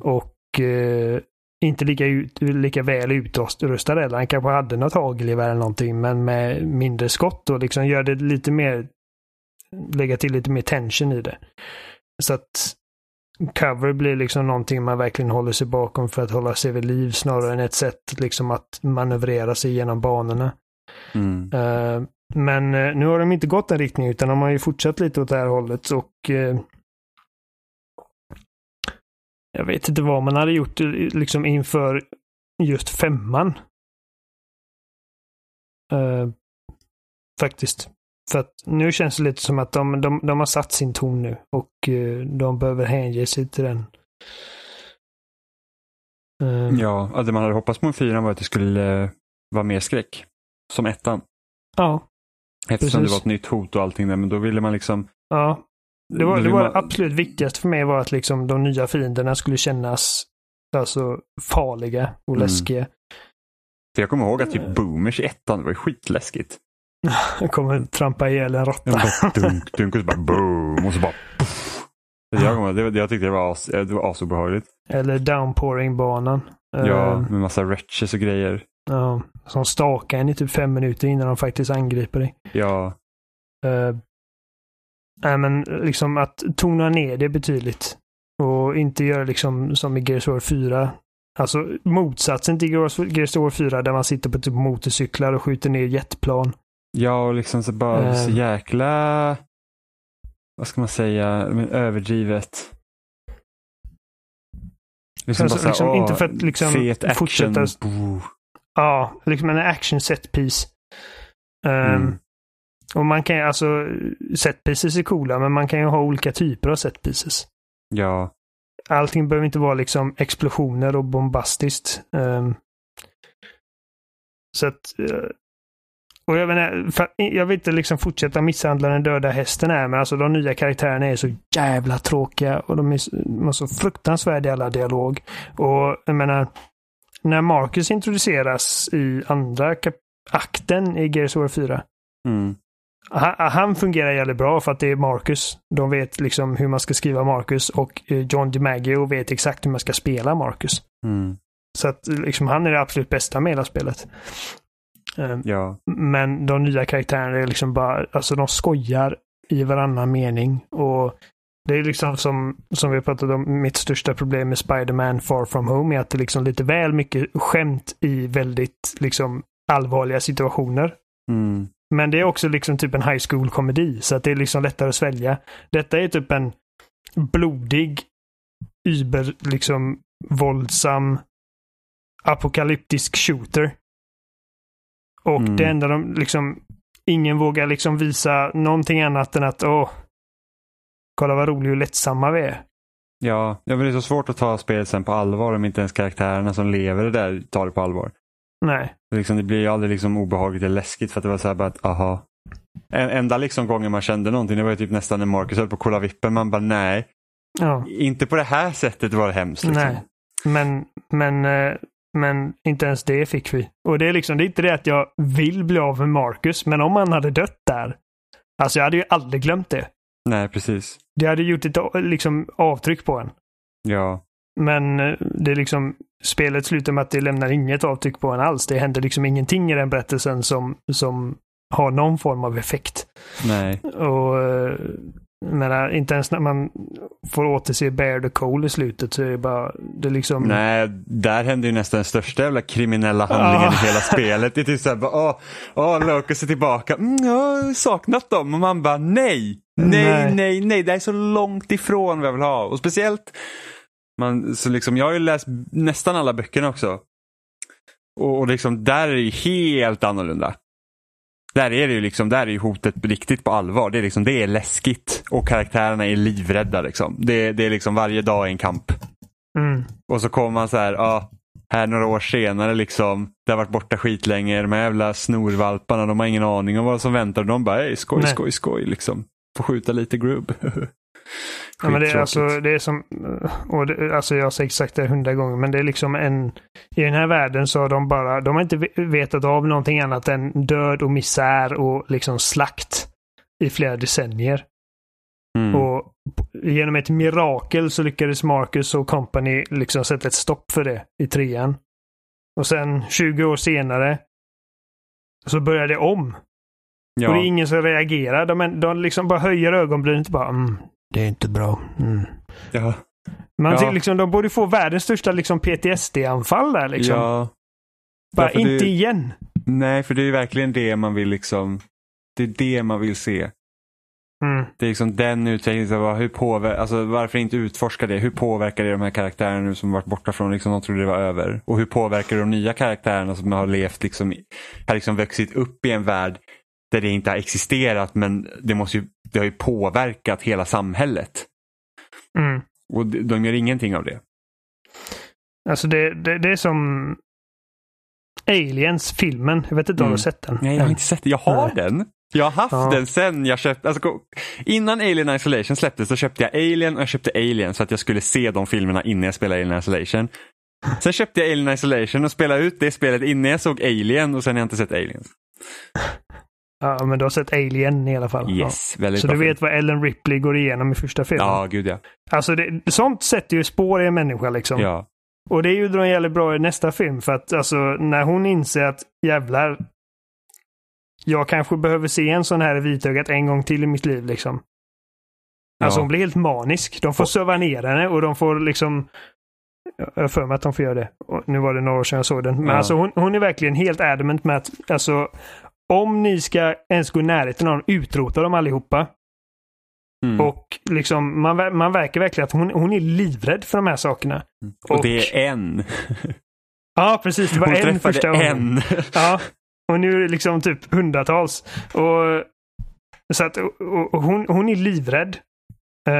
och eh, inte lika, ut, lika väl utrustad heller. Han kanske hade något hagelgevär eller någonting, men med mindre skott och liksom gör det lite mer, lägga till lite mer tension i det. Så att cover blir liksom någonting man verkligen håller sig bakom för att hålla sig vid liv, snarare än ett sätt liksom att manövrera sig genom banorna. Mm. Uh, men uh, nu har de inte gått en riktning, utan de har ju fortsatt lite åt det här hållet, och uh, jag vet inte vad man hade gjort liksom inför just femman uh, faktiskt, för att nu känns det lite som att de, de, de har satt sin ton nu, och uh, de behöver hänge sig till den. uh, Ja, det man hade hoppats på en fyran var att det skulle uh, vara mer skräck som ettan. Ja. Eftersom precis. Det var ett nytt hot och allting där, men då ville man liksom... Ja. Det var det var man... absolut viktigast för mig var att liksom de nya fienderna skulle kännas alltså farliga och mm. läskiga. För jag kommer ihåg att typ boomers i ettan var ju skitläskigt. Jag kommer trampa ihjäl en råtta. Dunk, dunk och så bara boom och så bara... Puff. Jag, kommer, det, jag tyckte det var, as, det var asobehörligt. Eller downpouring-banan. Ja, med massa wretches och grejer. Ja, som stakar en i typ fem minuter innan de faktiskt angriper dig. Ja. Uh, nej, men liksom att tona ner det betydligt. Och inte göra liksom som i Gears of War fyra. Alltså motsatsen till Gears of War fyra där man sitter på typ motorcyklar och skjuter ner jetplan. Ja, och liksom så bara uh, så jäkla... Vad ska man säga? Men överdrivet... Liksom, alltså, bara, liksom åh, inte för att liksom fortsätta... Action. Ja, liksom en action set piece. Um, mm. Och man kan ju, alltså set pieces är coola, men man kan ju ha olika typer av set pieces. Ja. Allting behöver inte vara liksom explosioner och bombastiskt. Um, så att och jag vet inte, jag vill inte liksom fortsätta misshandla den döda hästen här, men alltså de nya karaktärerna är så jävla tråkiga, och de är så, de är så fruktansvärda i alla dialog. Och jag menar, när Marcus introduceras i andra kap- akten i Gears of War fyra. Mm. Han, han fungerar jävligt bra för att det är Marcus. De vet liksom hur man ska skriva Marcus, och John DiMaggio vet exakt hur man ska spela Marcus. Mm. Så att liksom, han är det absolut bästa med hela spelet. Ja. Men de nya karaktärerna är liksom bara, alltså de skojar i varannan mening. Och det är liksom som, som vi pratade om, mitt största problem med Spider-Man Far From Home är att det liksom lite väl mycket skämt i väldigt liksom allvarliga situationer. Mm. Men det är också liksom typ en high school komedi, så att det är liksom lättare att svälja. Detta är typ en blodig, yber liksom våldsam apokalyptisk shooter. Och mm. det enda de liksom, ingen vågar liksom visa någonting annat än att åh, kolla vad rolig och lättsamma vi är. Ja, det är så svårt att ta spelet sen på allvar om inte ens karaktärerna som lever det där tar det på allvar. Nej. Liksom, det blir ju aldrig liksom obehagligt eller läskigt, för att det var så här bara att, aha. En, enda liksom gången man kände någonting, det var ju typ nästan när Marcus höll på att kolla vippen. Man bara, nej. Ja. Inte på det här sättet var det hemskt. Liksom. Nej. Men, men, men inte ens det fick vi. Och det är liksom, det är inte det att jag vill bli av med Marcus, men om han hade dött där, alltså jag hade ju aldrig glömt det. Nej, precis. Det hade gjort ett liksom avtryck på en. Ja. Men det är liksom, spelet slutar med att det lämnar inget avtryck på en alls. Det händer liksom ingenting i den berättelsen som, som har någon form av effekt. Nej. Och menar, inte ens när man får återse Bear the Cole i slutet så är det bara, det liksom... Nej, där händer ju nästan den största jävla kriminella handlingen oh. i hela spelet. Det är typ såhär, åh, åh, Lucas är tillbaka. Mm, jag har saknat dem. Och man bara, nej, nej, nej, nej, nej. Det är så långt ifrån vad jag vill ha. Och speciellt, man, så liksom, jag har ju läst nästan alla böckerna också. Och, och liksom, där är det ju helt annorlunda. Där är det ju liksom, där är ju hotet riktigt på allvar. Det är liksom, det är läskigt. Och karaktärerna är livrädda liksom. Det, det är liksom varje dag en kamp. Mm. Och så kommer man så här, ja, här några år senare liksom. Det har varit borta skitlänge. De här jävla snorvalparna, de har ingen aning om vad som väntar. De bara, ej, skoj, Nej. skoj, skoj liksom. Får skjuta lite grubb. Ja, men det är alltså, det är som, och det, alltså jag säger exakt det hundra gånger, men det är liksom en, i den här världen så har de bara, de har inte vetat av någonting annat än död och misär och liksom slakt i flera decennier. Mm. Och genom ett mirakel så lyckades Marcus och company liksom sätta ett stopp för det i trean. Och sen tjugo år senare så börjar det om. Ja. Och det är ingen som reagerar. De, de liksom bara höjer ögonbrynet och bara, mm, det är inte bra. Mm. Ja. Man ja. Tycker liksom, de borde få världens största liksom P T S D-anfall där liksom. Ja. Bara ja, inte det, igen. Nej, för det är verkligen det man vill liksom, det är det man vill se. Mm. Det är liksom den utvecklingen, hur påver- alltså, varför inte utforska det? Hur påverkar det de här karaktärerna nu som varit borta från liksom, de trodde det var över? Och hur påverkar de nya karaktärerna som har levt liksom, har liksom växit upp i en värld där det inte har existerat, men det måste ju, det har ju påverkat hela samhället. Mm. Och de, de gör ingenting av det. Alltså det, det, det är som Aliens-filmen. Jag vet inte om mm. du har sett den. Nej, jag har inte sett den. Jag har Nej. den. Jag har haft ja. den sen jag köpte... Alltså, innan Alien Isolation släpptes så köpte jag Alien och jag köpte Alien så att jag skulle se de filmerna innan jag spelade Alien Isolation. Sen köpte jag Alien Isolation och spelade ut det spelet innan jag såg Alien, och sen har jag inte sett Alien. Ja, men du har sett Alien i alla fall. Yes, ja. Så du vet vad Ellen Ripley går igenom i första filmen. Ja, gud ja. Alltså, det, sånt sätter ju spår i en människa liksom. Ja. Och det är ju då jävligt bra i nästa film, för att alltså, när hon inser att jävlar, jag kanske behöver se en sån här i vitögat en gång till i mitt liv liksom. Alltså ja. Hon blir helt manisk. De får söva ner henne och de får liksom, jag för mig att de får göra det. Och nu var det några år sedan jag såg den. Men ja. Alltså hon, hon är verkligen helt adamant med att alltså, om ni ska ens gå i närheten av dem, utrota dem allihopa. Mm. Och liksom, man, man verkar verkligen att hon, hon är livrädd för de här sakerna. Mm. Och, och det är en. Ja, precis. Det var hon en första gången. En. Ja, och nu är det liksom typ hundratals. Och, så att, och, och hon, hon är livrädd. Uh,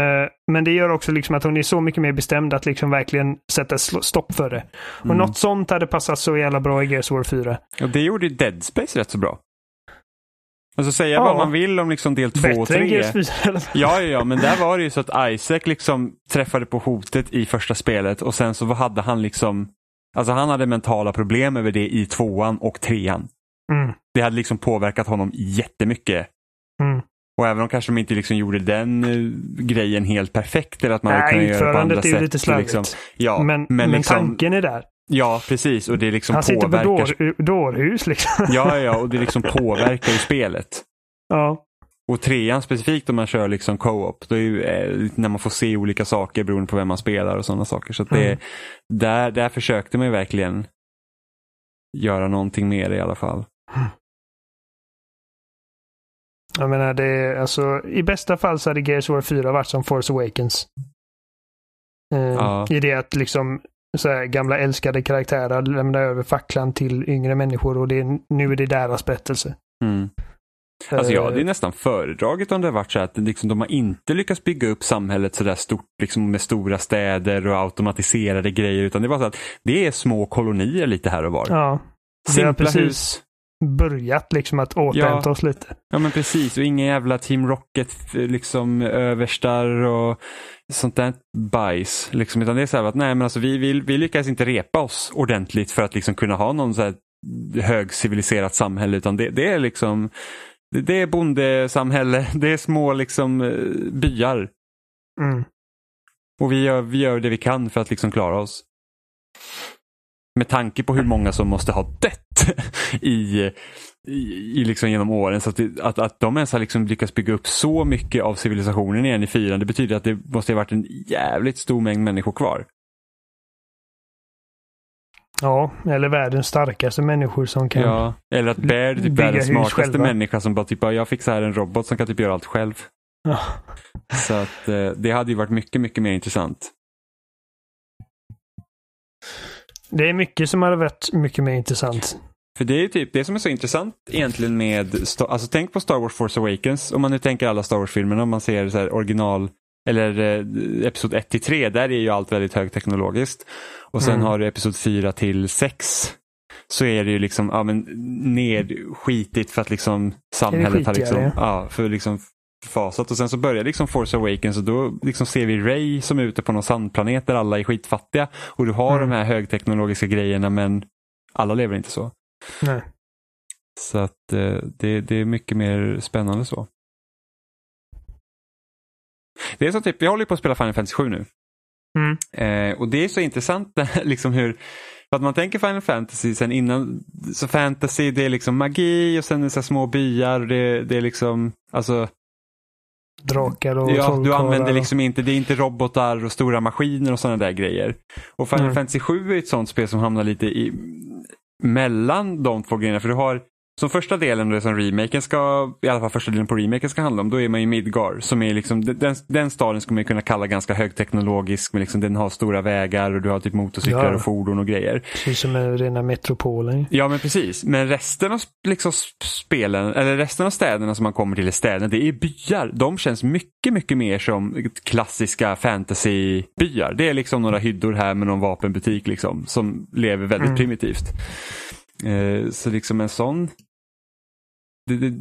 men det gör också liksom att hon är så mycket mer bestämd att liksom verkligen sätta stopp för det. Och mm. något sånt hade passat så jävla bra i Gears of War fyra. Ja, det gjorde ju Dead Space rätt så bra. Alltså säga ja. vad man vill om liksom del två och tre. Ja, ja, ja, men där var det ju så att Isaac liksom träffade på hotet i första spelet, och sen så hade han liksom, alltså han hade mentala problem över det i tvåan och trean. Mm. Det hade liksom påverkat honom jättemycket. Mm. Och även om kanske de inte liksom gjorde den grejen helt perfekt, eller att man hade kunnat göra på andra sätt. Nej, utförandet är ju lite slarvigt. Liksom, ja, men men, men liksom, tanken är där. Ja, precis. Och det liksom han sitter påverkar... på dår, dårhus liksom. Ja, ja, och det liksom påverkar ju spelet. Ja. Och trean specifikt om man kör liksom co-op, då är ju, eh, när man får se olika saker beroende på vem man spelar och sådana saker. Så att det, mm. där, där försökte man ju verkligen göra någonting mer i alla fall. Mm. Jag menar, det är, alltså, i bästa fall så hade Gears of War fyra varit som Force Awakens. Eh, ja. I det att liksom så här, gamla älskade karaktärer lämnar över facklan till yngre människor, och det är, nu är det deras berättelse. Mm. Alltså jag hade ju nästan föredraget om det varit så att liksom, de har inte lyckats bygga upp samhället så där stort liksom, med stora städer och automatiserade grejer, utan det var så att det är små kolonier lite här och var. Ja, simpla precis hus. Börjat liksom att återhämta ja. oss lite. Ja men precis, och inga jävla Team Rocket liksom överstar och sånt där bajs liksom, utan det är så här att nej men alltså vi, vi, vi lyckas inte repa oss ordentligt för att liksom kunna ha någon så här högciviliserat samhälle, utan det, det är liksom det är bondesamhälle, det är små liksom byar. Mm. Och vi gör, vi gör det vi kan för att liksom klara oss. Med tanke på hur många som måste ha dött i, i, i liksom genom åren. Så att, att, att de ens har liksom lyckats bygga upp så mycket av civilisationen igen i fyran, det betyder att det måste ha varit en jävligt stor mängd människor kvar. Ja, eller världens starkaste människor som kan... Ja, eller att Baird, typ världens smartaste människa som bara typ, jag fixar här en robot som kan typ göra allt själv. Ja. Så att eh, det hade ju varit mycket, mycket mer intressant. Det är mycket som hade varit mycket mer intressant. För det är ju typ det som är så intressant egentligen med... Alltså tänk på Star Wars Force Awakens, om man nu tänker alla Star Wars-filmerna, om man ser så här original... Eller eh, episod ett till tre, där är ju allt väldigt högteknologiskt. Och sen mm. har du episod fyra till sex, så är det ju liksom ja, men nedskitigt för att liksom samhället har liksom, ja. Ja, för liksom fasat. Och sen så börjar liksom Force Awakens, och då liksom ser vi Rey som är ute på någon sandplanet där alla är skitfattiga. Och du har mm. de här högteknologiska grejerna, men alla lever inte så. Nej. Så att eh, det, det är mycket mer spännande så. Det är så typ, jag håller på att spela Final Fantasy sju nu. Mm. Eh, och det är så intressant liksom hur, för att man tänker Final Fantasy sen innan, så fantasy det är liksom magi och sen är så små byar och det, det är liksom, alltså drakar och ja, du använder liksom inte, det är inte robotar och stora maskiner och sådana där grejer. Och Final mm. Fantasy sju är ett sånt spel som hamnar lite i, mellan de två grejerna, för du har som första delen, det som remaken ska, i alla fall första delen på remaken ska handla om, då är man i Midgar, som är liksom, den, den staden skulle man kunna kalla ganska högteknologisk, men liksom den har stora vägar och du har typ motorcyklar ja. och fordon och grejer. Precis som en rena metropolen. Ja men precis, men resten av liksom spelen, eller resten av städerna som man kommer till i städerna, det är byar. De känns mycket, mycket mer som klassiska fantasybyar. Det är liksom några hyddor här med någon vapenbutik liksom, som lever väldigt mm. primitivt. Eh, så liksom en sån Det, det,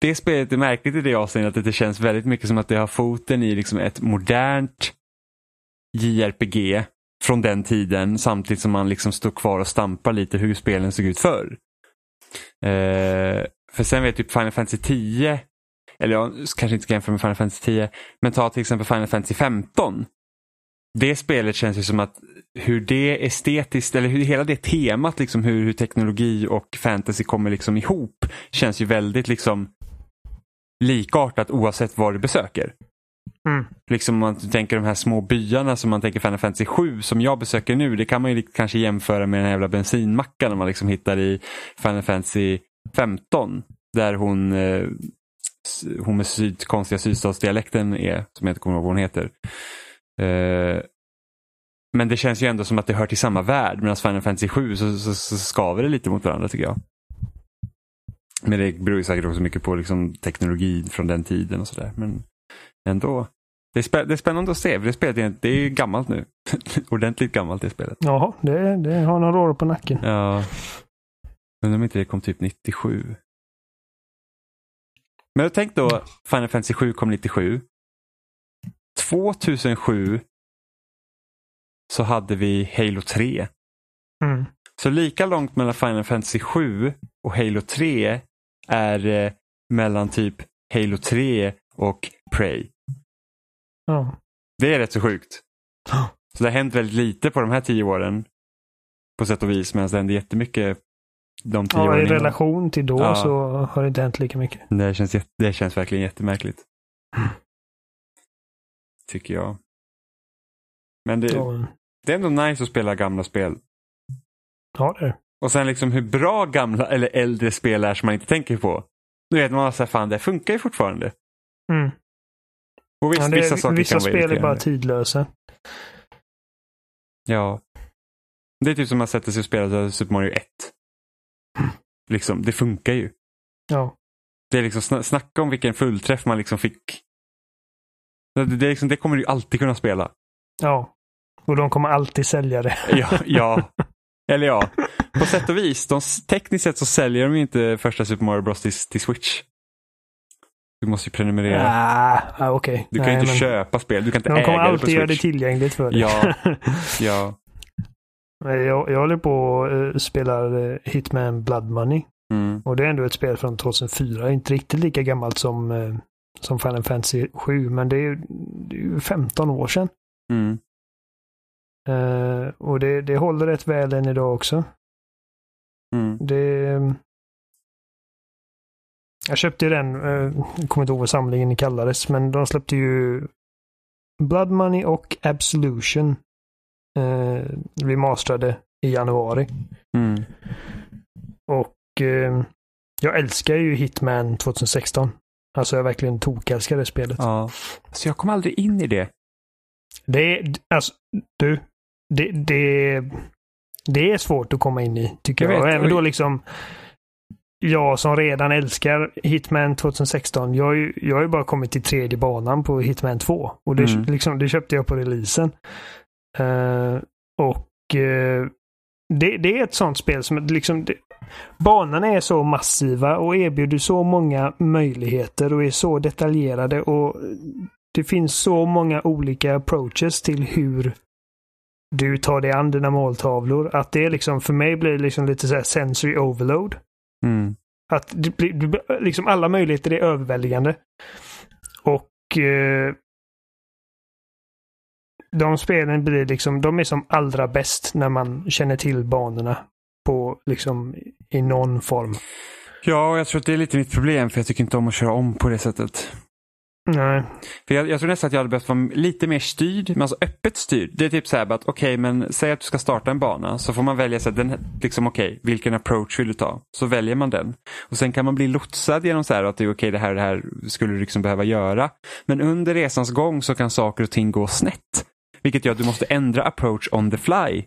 det spelet är märkligt i det avseendet att det känns väldigt mycket som att det har foten i liksom ett modernt J R P G från den tiden, samtidigt som man liksom står kvar och stampar lite hur spelen såg ut förr. Eh, för sen vet typ Final Fantasy tio, eller jag kanske inte ska jämföra med Final Fantasy tio, men ta till exempel Final Fantasy femton. Det spelet känns ju som att hur det estetiskt, eller hur hela det temat liksom, hur, hur teknologi och fantasy kommer liksom ihop, känns ju väldigt liksom likartat oavsett vad du besöker. Mm. Liksom om man tänker de här små byarna som man tänker Final Fantasy sju som jag besöker nu, det kan man ju kanske jämföra med den här jävla bensinmackan man liksom hittar i Final Fantasy femton, där hon hon med syd, konstiga sydstatsdialekten är, som jag inte kommer ihåg vad hon heter. Uh, men det känns ju ändå som att det hör till samma värld, medan Final Fantasy sju så, så, så skaver det lite mot varandra tycker jag. Men det beror ju säkert också mycket på liksom, teknologin från den tiden och sådär, men ändå det är, spä- det är spännande att se, för det spelet är, det är ju gammalt nu ordentligt gammalt det spelet. Jaha, det, det har några år på nacken. Ja. Men om inte det kom typ nittiosju. Men jag tänkte då Final Fantasy sju kom nittiosju. tjugohundrasju så hade vi Halo tre. Mm. Så lika långt mellan Final Fantasy sju och Halo tre är eh, mellan typ Halo tre och Prey. Oh. Det är rätt så sjukt. Oh. Så det har hänt väldigt lite på de här tio åren på sätt och vis, men det hände jättemycket de tio ja, i relation till då ja. så har det inte hänt lika mycket. Det känns, det känns verkligen jättemärkligt. Mm. Tycker jag. Men det, ja. det är ändå nice att spela gamla spel. Ja, det är. Och sen liksom hur bra gamla eller äldre spel är som man inte tänker på. Nu vet man så här, fan det funkar ju fortfarande. Mm. Och visst, ja, det, vissa saker vissa kan spel är bara tidlösa. Ja. Det är typ som man sätter sig och spelar Super Mario ett. Liksom, det funkar ju. Ja. Det är liksom, snacka om vilken fullträff man liksom fick. Det, det, är liksom, det kommer du alltid kunna spela. Ja. Och de kommer alltid sälja det. Ja, ja. Eller ja. På sätt och vis, de, tekniskt sett så säljer de ju inte första Super Mario Bros till, till Switch. Du måste ju prenumerera. Ah, okay. Du kan Nej, inte men... köpa spel, du kan inte de äga det på Switch. De kommer alltid göra det tillgängligt för dig. Ja, ja. Jag, jag håller på och spelar Hitman Blood Money. Mm. Och det är ändå ett spel från tjugohundrafyra. Inte riktigt lika gammalt som, som Final Fantasy sju. Men det är ju, det är ju femton år sedan. Mm. Uh, och det, det håller rätt väl än idag också. Mm. Det... Jag köpte ju den, jag kommer inte ihåg vad samlingen kallades, men de släppte ju Blood Money och Absolution eh, remasterade i januari. Mm. Och eh, jag älskar ju Hitman tjugohundrasexton. Alltså jag verkligen tokälskar det spelet. Ja. Så jag kom aldrig in i det. Det är, alltså, du, det, det, det är svårt att komma in i, tycker jag. jag. Vet, även då liksom... Jag som redan älskar Hitman tjugohundrasexton, jag har ju, jag har ju bara kommit till tredje banan på Hitman två. Och det, mm. liksom, det köpte jag på releasen. Uh, och uh, det, det är ett sånt spel som liksom, det, banorna är så massiva och erbjuder så många möjligheter och är så detaljerade och det finns så många olika approaches till hur du tar dig an dina måltavlor. Att det liksom, för mig blir liksom lite så här sensory overload. Mm. Att det blir, liksom alla möjligheter är överväldigande och eh, de spelen blir liksom, de är som allra bäst när man känner till banorna på liksom i någon form. Ja, och jag tror att det är lite mitt problem, för jag tycker inte om att köra om på det sättet. Nej. För jag, jag tror nästan att jag hade behövt vara lite mer styrd, men alltså öppet styrd. Det är typ så här att okej, okay, men säg att du ska starta en bana, så får man välja så här, den liksom okej, okay, vilken approach vill du ta? Så väljer man den. Och sen kan man bli lotsad genom så här att det är okej, okay, det här det här skulle du liksom behöva göra. Men under resans gång så kan saker och ting gå snett, vilket gör att du måste ändra approach on the fly.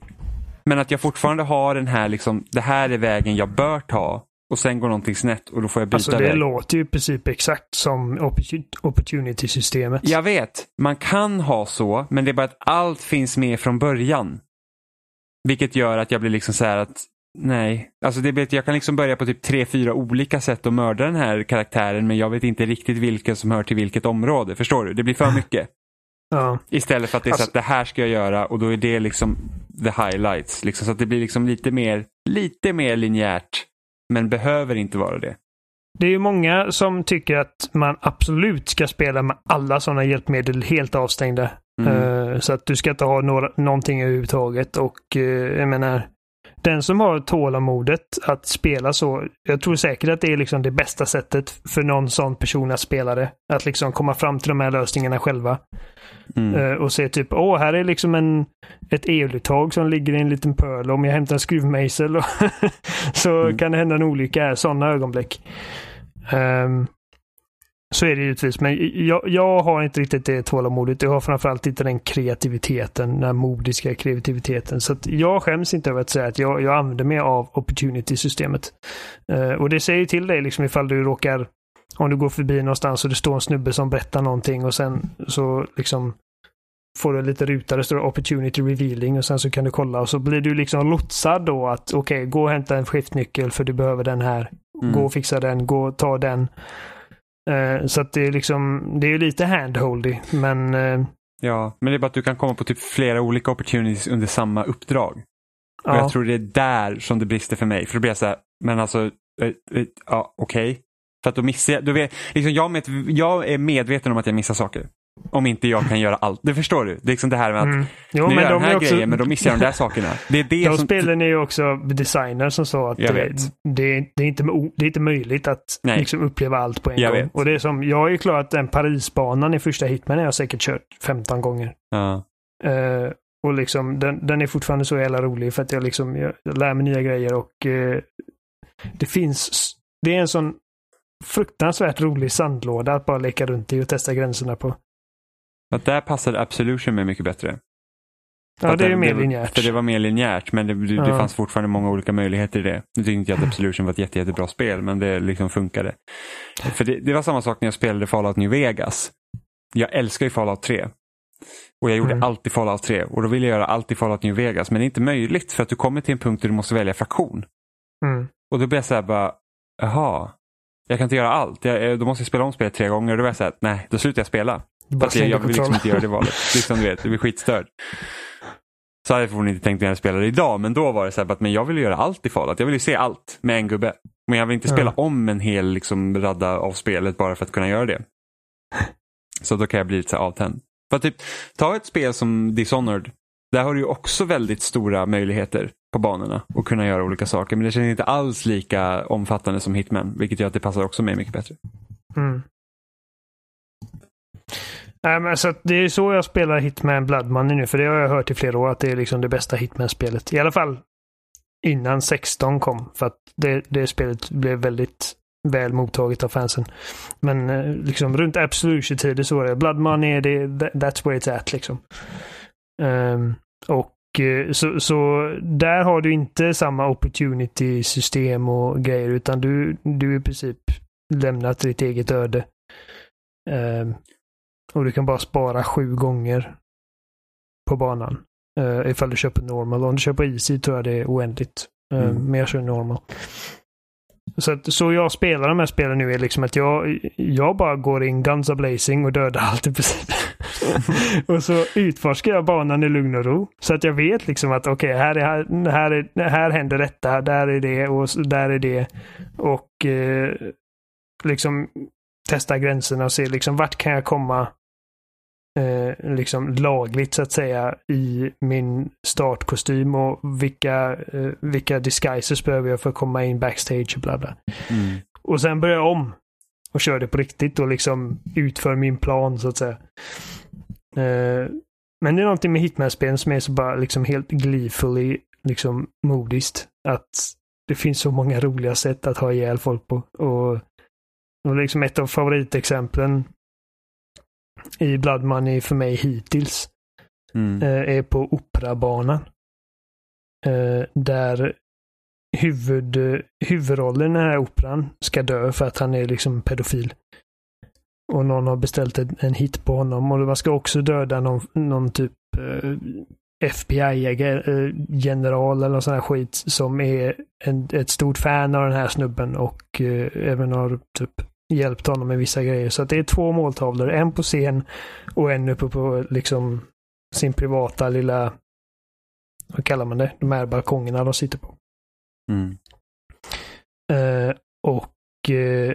Men att jag fortfarande har den här liksom, det här är vägen jag bör ta. Och sen går någonting snett och då får jag byta alltså det väg. Låter ju i princip exakt som opportunity-systemet. Jag vet, man kan ha så, men det är bara att allt finns med från början. Vilket gör att jag blir liksom så här att, nej. Alltså det blir, jag kan liksom börja på typ tre, fyra olika sätt att mörda den här karaktären, men jag vet inte riktigt vilken som hör till vilket område. Förstår du? Det blir för mycket. Ja. Istället för att det är alltså... så att det här ska jag göra och då är det liksom the highlights. Liksom, så att det blir liksom lite mer, lite mer linjärt. Men behöver inte vara det. Det är ju många som tycker att man absolut ska spela med alla sådana hjälpmedel helt avstängda. Mm. Uh, så att du ska inte ha några, någonting överhuvudtaget. Och uh, jag menar, den som har tålamodet att spela så, jag tror säkert att det är liksom det bästa sättet för någon sån person att spela det. Att liksom komma fram till de här lösningarna själva. Mm. Uh, och se typ, åh här är liksom en, ett eluttag som ligger i en liten pöl. Om jag hämtar en skruvmejsel och så mm. kan det hända en olycka här. Sådana ögonblick. Um, så är det givetvis. Men jag, jag har inte riktigt det tålamodet. Jag har framförallt inte den kreativiteten, den modiska kreativiteten. Så att jag skäms inte över att säga att jag, jag använder mig av opportunity-systemet. Uh, och det säger till dig liksom ifall du råkar, om du går förbi någonstans och det står en snubbe som berättar någonting och sen så liksom får du lite ruta, det står opportunity revealing och sen så kan du kolla och så blir du liksom lotsad då att okej, okay, gå och hämta en skiftnyckel för du behöver den här. Mm. Gå och fixa den, gå och ta den. Uh, så att det är liksom, det är ju lite handholdy, men... Uh, ja, men det är bara att du kan komma på typ flera olika opportunities under samma uppdrag. Ja. Och jag tror det är där som det brister för mig. För då blir jag så här, men alltså, uh, uh, ja, okej. Okay. För att då missar jag, då vet, liksom jag, med, jag är medveten om att jag missar saker. om inte jag kan göra allt. Det förstår du. Det är liksom det här med att mm. jo, nu men gör de den här också... grejen men de missar de där sakerna. Det är det de som... spelen är ju också designer som sa att det, det, det, är inte, det är inte möjligt att liksom uppleva allt på en jag gång. Vet. Och det är som, jag har ju klarat den Parisbanan i första Hitman jag har säkert kört femton gånger. Ja. Uh, och liksom den, den är fortfarande så jävla rolig för att jag liksom jag, jag lär mig nya grejer och uh, det finns det är en sån fruktansvärt rolig sandlåda att bara leka runt i och testa gränserna på. Att där passade Absolution med mycket bättre. Ja, för det är ju mer det, linjärt. För det var mer linjärt, men det, det, ja. det fanns fortfarande många olika möjligheter i det. Nu tyckte inte jag att Absolution var ett jätte, jättebra spel, men det liksom funkade. För det, det var samma sak när jag spelade Fallout New Vegas. Jag älskar ju Fallout tre. Och jag gjorde mm. allt i Fallout tre. Och då ville jag göra allt i Fallout New Vegas. Men det är inte möjligt för att du kommer till en punkt där du måste välja fraktion. Mm. Och då blir jag så här bara, aha, jag kan inte göra allt. Jag, då måste jag spela om spelet tre gånger. Och då blir jag så här, nej, då slutar jag spela. Att jag, jag vill liksom inte göra det valet. Liksom, du vet, det blir skitstörd. Så hade jag förmodligen inte tänkt när jag spelade idag. Men då var det så här att men jag vill göra allt i Fallout. Jag vill ju se allt med en gubbe. Men jag vill inte spela mm. om en hel liksom, radda av spelet bara för att kunna göra det. Så då kan jag bli lite så här avtänd. För typ, ta ett spel som Dishonored. Där har du ju också väldigt stora möjligheter på banorna. Och kunna göra olika saker. Men det känns inte alls lika omfattande som Hitman. Vilket gör att det passar också mig mycket bättre. Mm. Nej, men så det är så jag spelar Hitman Blood Money nu, för det har jag hört i flera år att det är liksom det bästa Hitman-spelet. I alla fall innan sexton kom, för att det, det spelet blev väldigt väl mottaget av fansen. Men liksom runt Absolution-tider så var det Blood Money, det, that's where it's at liksom. Um, och så, så där har du inte samma opportunity-system och grejer, utan du, du i princip lämnat ditt eget öde. Um, Och du kan bara spara sju gånger på banan. Uh, ifall du köper normal. Om du köper easy tror jag det är oändligt. Uh, mm. Men jag kör normal. Så, att, så jag spelar de här spelen nu är liksom att jag, jag bara går in guns a blazing och dödar allt i princip. Och så utforskar jag banan i lugn och ro. Så att jag vet liksom att okej, okay, här, här, här, här händer detta. Där är det och där är det. Och uh, liksom testa gränserna och se liksom vart kan jag komma Eh, liksom lagligt så att säga i min startkostym och vilka, eh, vilka disguises behöver jag för att komma in backstage och bla bla. Mm. Och sen börjar jag om och kör det på riktigt och liksom utför min plan så att säga. Eh, men det är någonting med Hitman-spelen som är så bara liksom helt gleefully liksom modiskt att det finns så många roliga sätt att ha ihjäl folk på och, och liksom ett av favoritexemplen i Blood Money för mig hittills mm. är på operabanan där huvud, huvudrollen i den här operan ska dö för att han är liksom pedofil och någon har beställt en hit på honom och man ska också döda någon, någon typ F B I-general eller sån här skit som är en, ett stort fan av den här snubben och även har typ hjälpt honom med vissa grejer. Så att det är två måltavlor. En på scen och en uppe på liksom sin privata lilla, vad kallar man det? De här balkongerna de sitter på. Mm. Uh, och uh,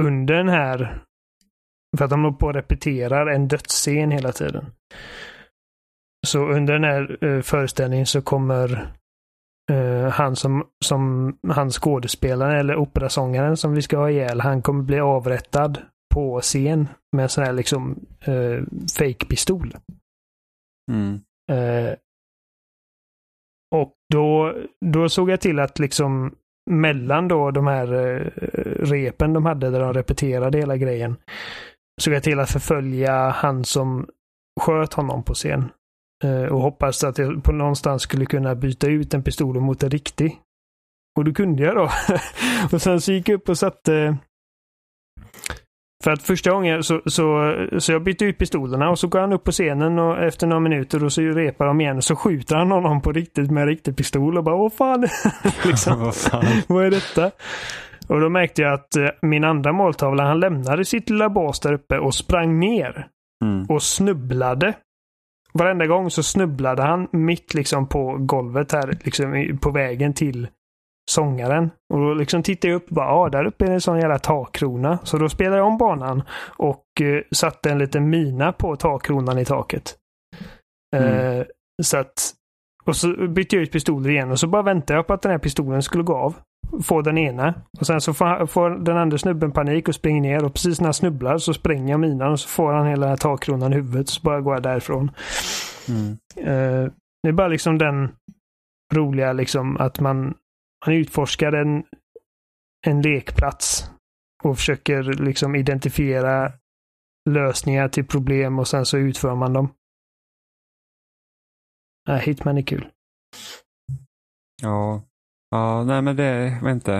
under den här, för att de håller på och repeterar en dödsscen hela tiden. Så under den här uh, föreställningen så kommer Uh, han som, som han skådespelaren eller operasångaren som vi ska ha ihjäl, han kommer bli avrättad på scen med en sån här liksom uh, fake-pistol. Mm. Uh, och då, då såg jag till att liksom mellan då de här uh, repen de hade där de repeterade hela grejen såg jag till att förfölja han som sköt honom på scen. Och hoppas att jag på någonstans skulle kunna byta ut en pistol mot en riktig. Och det kunde jag då. Och sen så gick jag upp och satte... För att första gången så, så, så jag bytte ut pistolerna och så går han upp på scenen och efter några minuter och så repar de igen och så skjuter han honom på riktigt med en riktig pistol och bara, åh fan! liksom. Vad fan? Vad är detta? Och då märkte jag att min andra måltavla, han lämnade sitt lilla bås där uppe och sprang ner. Mm. Och snubblade. Varenda gång så snubblade han mitt liksom på golvet här liksom på vägen till sångaren. Och då liksom tittade jag upp och bara, ja, ah, där uppe är det en sån jävla takkrona. Så då spelade jag om banan och eh, satte en liten mina på takkronan i taket. Mm. Eh, så att, och så bytte jag ut pistoler igen och så bara väntade jag på att den här pistolen skulle gå av. Få den ena. Och sen så får, får den andra snubben panik och springer ner, och precis när han snubblar så spränger jag minan och så får han hela den här takkronan i huvudet, så bara går jag därifrån. Mm. Eh, det är bara liksom den roliga liksom att man Han utforskar en, en lekplats och försöker liksom identifiera lösningar till problem och sen så utför man dem. Äh, Hitman är kul. Ja. Ja, nej men det, vänta.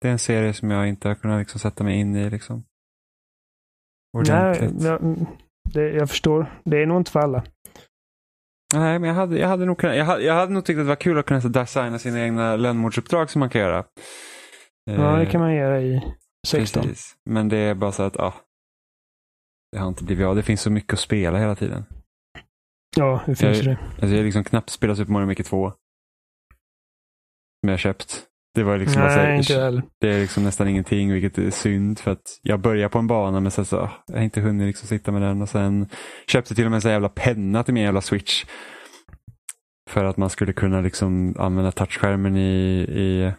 Det är en serie som jag inte har kunnat liksom sätta mig in i liksom. Ordentligt. Nej, jag, det, jag förstår. Det är nog inte för alla. Nej, men jag hade, jag hade nog kunnat, jag hade, jag hade nog tyckt att det var kul att kunna designa sina egna lönnmordsuppdrag som man kan göra. Ja, det kan man göra i sexton. Precis. Men det är bara så att, ja, det har inte blivit av. Det finns så mycket att spela hela tiden. Ja, det finns jag, det. Alltså jag har liksom knappt spelat Super Mario Maker två. Som jag köpt. Det var liksom, nej, här, inte väl. Det är liksom nästan ingenting, vilket är synd för att jag börjar på en bana men sen så jag har inte hunnit liksom sitta med den, och sen köpte till och med en sån jävla penna till min jävla Switch för att man skulle kunna liksom använda touchskärmen i, i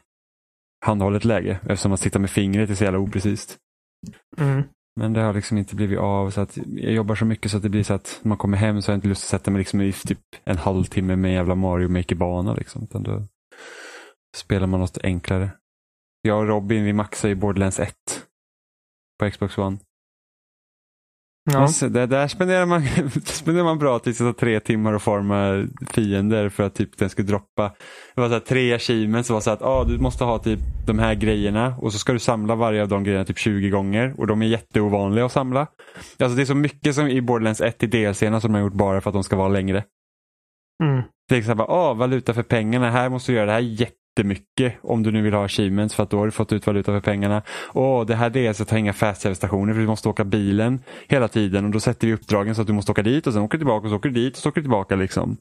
handhållet läge eftersom man sitter med fingret är så jävla oprecist. Mm. Men det har liksom inte blivit av, så att jag jobbar så mycket så att det blir så att när man kommer hem så har jag inte lust att sätta mig liksom i typ en halvtimme med en jävla Mario Maker-bana liksom, utan då spelar man något enklare. Jag och Robin, vi maxar ju Borderlands ett på Xbox One. Ja. Alltså, där, där spenderar man, spenderar man bra tills att tre timmar och forma fiender för att typ den ska droppa. Det var så här, tre achievements som var så att ah, du måste ha typ de här grejerna och så ska du samla varje av de grejerna typ tjugo gånger, och de är jätteovanliga att samla. Alltså det är så mycket som i Borderlands ett i D L C-erna som de har gjort bara för att de ska vara längre. Mm. Det är så här, ah, valuta för pengarna, här måste du göra det här jätte mycket om du nu vill ha achievements för att då har du fått ut valuta för pengarna. Åh, det här D L C tar inga fast-service-stationer för du måste åka bilen hela tiden, och då sätter vi uppdragen så att du måste åka dit och sen åker tillbaka och så åker du dit och så åker du tillbaka liksom.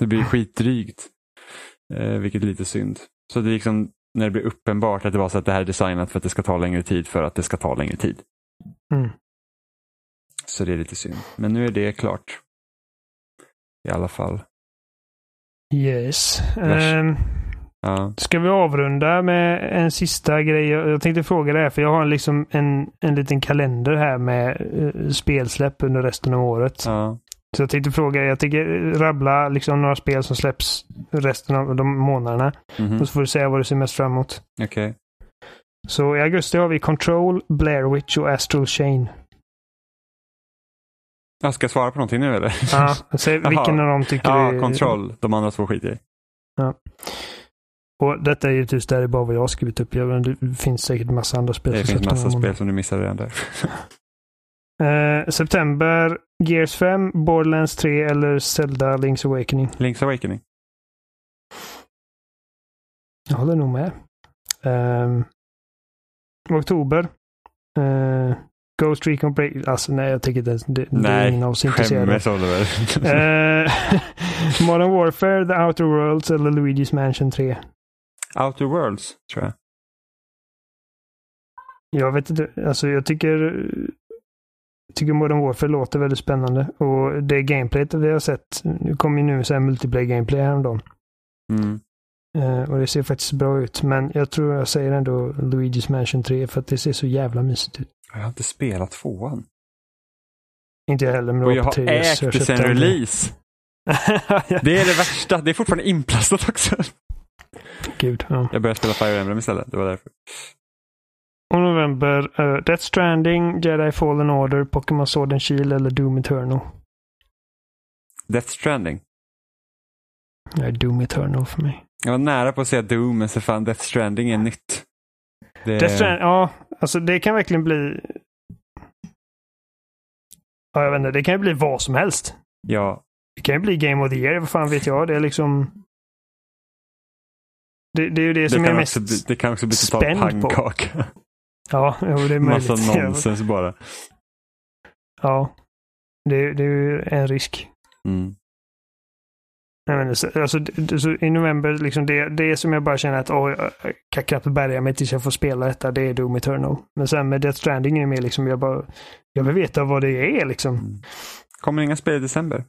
Det blir skitdrygt. Eh, vilket är lite synd. Så det är liksom när det blir uppenbart att det var så att det här är designat för att det ska ta längre tid för att det ska ta längre tid. Mm. Så det är lite synd. Men nu är det klart. I alla fall. Yes. Um... Ja. Ska vi avrunda med en sista grej? Jag tänkte fråga det här, för jag har liksom en, en liten kalender här med uh, spelsläpp under resten av året. Ja. Så jag tänkte fråga, jag tänker rabbla liksom några spel som släpps resten av de månaderna. Mm-hmm. Och så får du säga vad du ser mest fram emot. Okay. Så i augusti har vi Control, Blair Witch och Astral Chain. Jag ska svara på någonting nu eller? Ja, säg vilken av dem tycker ja, du? Ja, Control, de andra två skiter i. Ja. Och detta är ju just där det är bara vad jag har skrivit upp. Det finns säkert massa andra spel. Det finns massa spel som du missade redan där. uh, september, Gears fem, Borderlands tre eller Zelda Link's Awakening. Link's Awakening. Jag håller nog med. Uh, oktober. Uh, Ghost Recon Break. Alltså nej, jag tycker det, det, nej, det är ingen av oss intresserade. Nej, skämmes Oliver. uh, Modern Warfare, The Outer Worlds eller Luigi's Mansion tre. Outer Worlds, tror jag. Jag vet inte, alltså jag tycker tycker Modern Warfare låter väldigt spännande, och det gameplayet vi har sett, nu kommer ju nu så här multiplayer gameplay häromdagen. Mm. Uh, och det ser faktiskt bra ut, men jag tror jag säger ändå Luigi's Mansion tre för att det ser så jävla mysigt ut. Jag har inte spelat tvåan. Inte jag heller, men och jag har ägt det sen release. Det är det värsta, det är fortfarande inplastat också. Gud, ja. Jag började spela Fire Emblem istället, det var därför. Och november, uh, Death Stranding, Jedi Fallen Order, Pokémon Sword and Shield eller Doom Eternal. Death Stranding? Det är Doom Eternal för mig. Jag var nära på att säga Doom, men så fan Death Stranding är nytt. Det... Death Stranding, ja, alltså det kan verkligen bli... Ja, jag vet inte, det kan ju bli vad som helst. Ja. Det kan ju bli Game of the Year, vad fan vet jag, det är liksom... Det, det är ju det, det som är mest bli, det kan också bli spänd pannkaka på. Ja, det är möjligt. Massa nonsens bara. Ja, det, det är ju en risk. Mm. Nej, men alltså, så i november, liksom det, det som jag bara känner att åh, jag kan knappt bärga mig tills jag får spela detta, det är Doom Eternal. Men sen med Death Stranding är med, liksom, jag bara jag vill veta vad det är, liksom. Mm. Kommer inga spel i december?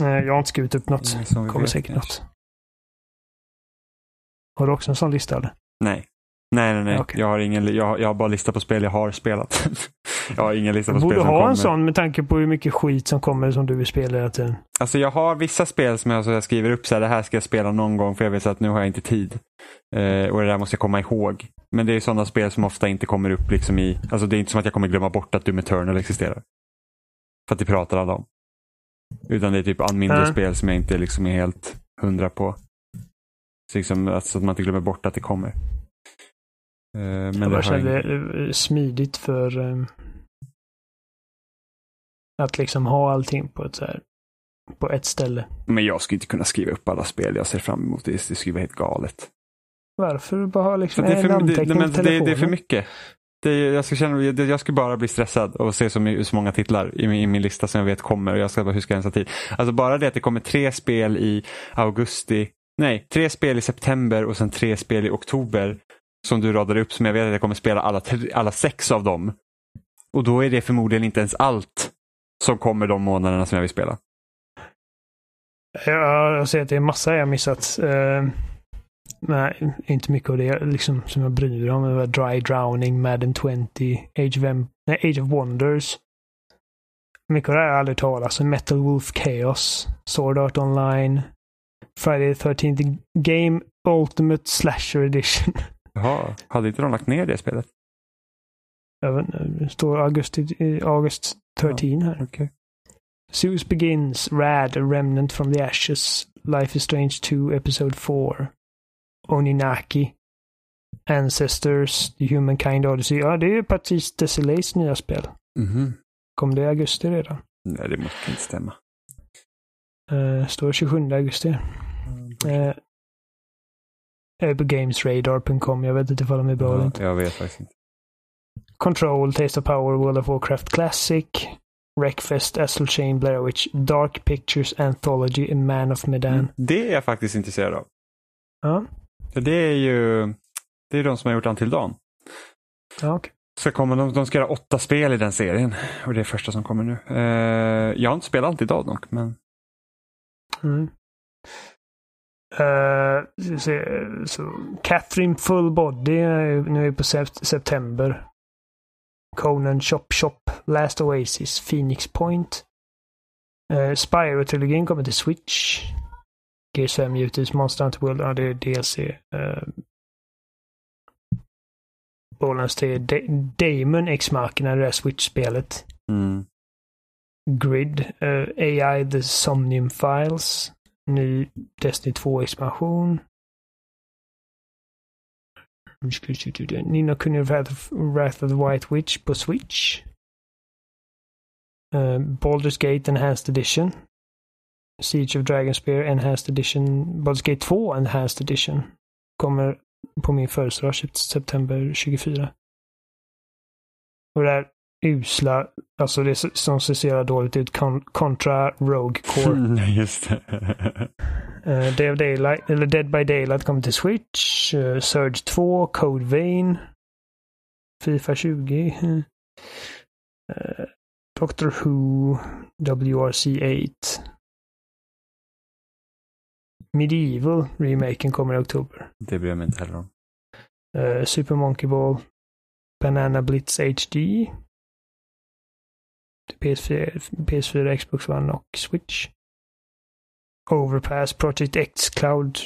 Nej, jag har inte skrivit upp något. Kommer vet, säkert något. Har du också en sån lista, eller? Nej. Nej, nej, nej. Okay. Jag har ingen, jag, jag har bara lista på spel jag har spelat. Jag har ingen lista på spel som kommer. Borde ha en sån med tanke på hur mycket skit som kommer som du vill spela hela tiden. Alltså jag har vissa spel som jag, så jag skriver upp så här, det här ska jag spela någon gång för jag vet att nu har jag inte tid. Eh, och det där måste jag komma ihåg. Men det är ju sådana spel som ofta inte kommer upp liksom i, alltså det är inte som att jag kommer glömma bort att Doom Eternal existerar. För att det pratar alla om. Utan det är typ mindre mm. spel som jag inte liksom är helt hundra på. Så liksom, alltså, att man inte glömmer bort att det kommer. Men jag bara kände det smidigt för um, att liksom ha allting på ett, så här, på ett ställe. Men jag skulle inte kunna skriva upp alla spel jag ser fram emot. Det, det skulle vara helt galet. Varför? Bara liksom det, är för, det, det, men det, det är för mycket. Det, jag, ska känna, jag, jag ska bara bli stressad och se så, så många titlar i min, i min lista som jag vet kommer. Och jag ska bara, hur ska jag ens ha tid? Alltså bara det att det kommer tre spel i augusti. Nej, tre spel i september och sen tre spel i oktober. Som du radar upp, som jag vet att jag kommer spela alla, tre, alla sex av dem. Och då är det förmodligen inte ens allt som kommer de månaderna som jag vill spela. Jag ser att det är massa jag missat. Uh, nej, inte mycket av det liksom, som jag bryr mig om. Det var Dry Drowning, Madden tjugo, Age of, M- nej, Age of Wonders. Mycket av det har jag aldrig talat. Alltså Metal Wolf Chaos, Sword Art Online, Friday the thirteenth Game Ultimate Slasher Edition. Jaha, hade inte de lagt ner det spelet? Även, det står augusti, August tretton här. Ja, okay. Zeus Begins, Rad, A Remnant from the Ashes, Life is Strange two, Episode four, Oninaki, Ancestors, The Humankind Odyssey. Ja, det är ju precis Desolates nya spel. Mm-hmm. Kom det i augusti redan? Nej, det måste inte stämma. Uh, står tjugosjunde augusti. Mm. Uh, Gamesradar punkt com. Jag vet inte ifall de är bra ja, eller inte. Jag vet faktiskt inte. Control, Taste of Power, World of Warcraft Classic, Wreckfest, Astral Chain, Blair Witch, Dark Pictures Anthology, and Man of Medan. Det är jag faktiskt intresserad av. Ja. Det är ju det är de som har gjort Until Dawn. Ja, okay. Ska komma, de, de ska göra åtta spel i den serien. Och det är första som kommer nu. Uh, jag har inte spelat Until Dawn dock, men... Mm. Uh, så, så, Catherine Full Body nu är på sept- september. Conan Shop Shop, Last Oasis, Phoenix Point, uh, Spyro-trilogin kommer till Switch, Gears fem, Utys, Monster Hunter World, ja, det är D L C, uh, Borderlands tre, da- Daemon Ex Machina, det där Switch-spelet, mm. Grid, uh, A I The Somnium Files, ny Destiny två-expansion. Nino Kuni Wrath of the White Witch på Switch. Uh, Baldur's Gate Enhanced Edition. Siege of Dragonspear Enhanced Edition. Baldur's Gate två Enhanced Edition. Kommer på min födelsedag september tjugofyra. Och det här usla, alltså det som ser så jävla dåligt ut, Con- Contra Rogue Core. Just det. uh, Day of Daylight, eller Dead by Daylight kommer till Switch, uh, Surge två, Code Vein, FIFA tjugo, uh, Doctor Who, W R C åtta, Medieval remaken kommer i oktober. Det bryr jag mig inte heller om. Uh, Super Monkey Ball, Banana Blitz H D, P S fyra, P S fyra, Xbox One och Switch. Overpass, Project X Cloud,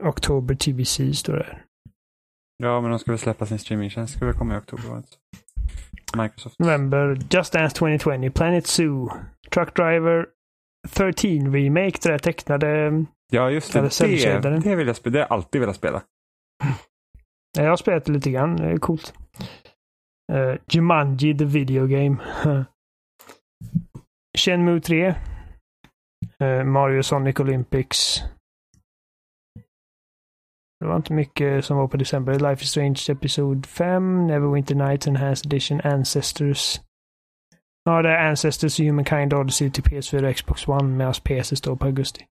oktober T B C står det här. Ja, men de ska väl släppa sin streamingtjänst. Ska väl komma i oktober. Microsoft. November, Just Dance tjugohundratjugo, Planet Zoo, Truck Driver tretton Remake, det där tecknade. Ja, just det. Det, det vill jag spela. Det har jag alltid velat spela. Jag har spelat lite grann. Det är coolt. Uh, Jumanji, the video game. Shenmue tre, uh, Mario Sonic Olympics. Det var inte mycket som var på december. Life is Strange episode fem, Neverwinter Nights Enhanced Edition, Ancestors. Ja, det är Ancestors The Humankind Odyssey till P S fyra och Xbox One, medan P C står på augusti.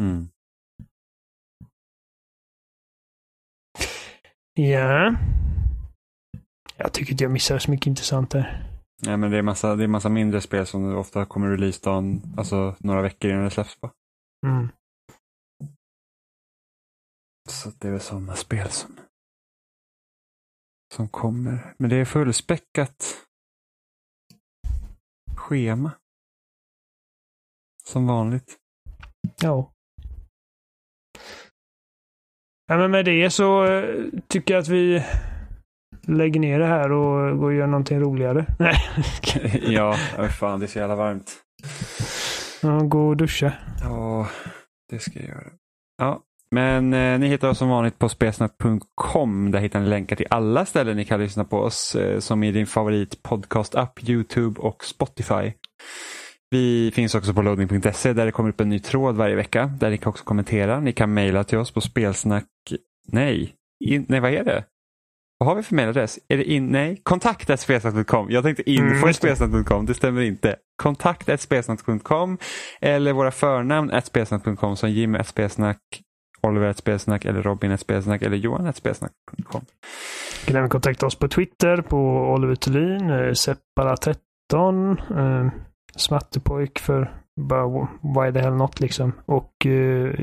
Mm. Ja. Jag tycker inte jag missar så mycket intressant där. Nej, ja, men det är massa, det är massa mindre spel som ofta kommer release-dagen, alltså några veckor innan det släpps på. Mm. Så det är väl sådana spel som som kommer. Men det är fullspäckat schema. Som vanligt. Ja. Ja, men med det så tycker jag att vi lägger ner det här och går och gör någonting roligare. Nej. Ja, fan, det är så jävla varmt. Ja, gå och duscha. Ja, det ska jag göra. Ja. Men eh, ni hittar oss som vanligt på spelsnack punkt com. Där hittar ni länkar till alla ställen ni kan lyssna på oss. Eh, som i din favorit podcast-app, YouTube och Spotify. Vi finns också på loading punkt se där det kommer upp en ny tråd varje vecka. Där ni kan också kommentera. Ni kan mejla till oss på spelsnack... Nej. In... Nej, vad är det? Vad har vi för mejladress? Är det in... Nej. kontakt snabel-a spelsnack punkt com. Jag tänkte info snabel-a spelsnack punkt com. Det stämmer inte. kontakt snabel-a spelsnack punkt com eller våra förnamn spelsnack punkt com som Jim snabel-a spelsnack. Oliver ett spelsnack eller Robin ett spelsnack eller Johan ett spelsnack punkt com. Ni kan även kontakta oss på Twitter på Oliver Thulin, eh, Seppala tretton, eh, Smattepojk för bara why the hell not liksom. Och eh,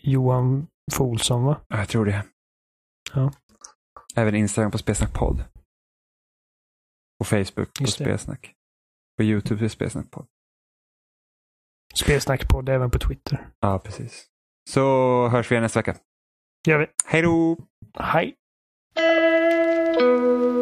Johan Folsson, va? Ja, jag tror det. Ja. Även Instagram på Spelsnackpodd. Och Facebook på Spelsnack. Och YouTube på Spelsnackpodd. Spelsnackpodd även på Twitter. Ja, precis. Så hörs vi nästa vecka. Gör vi. Hej då! Hej!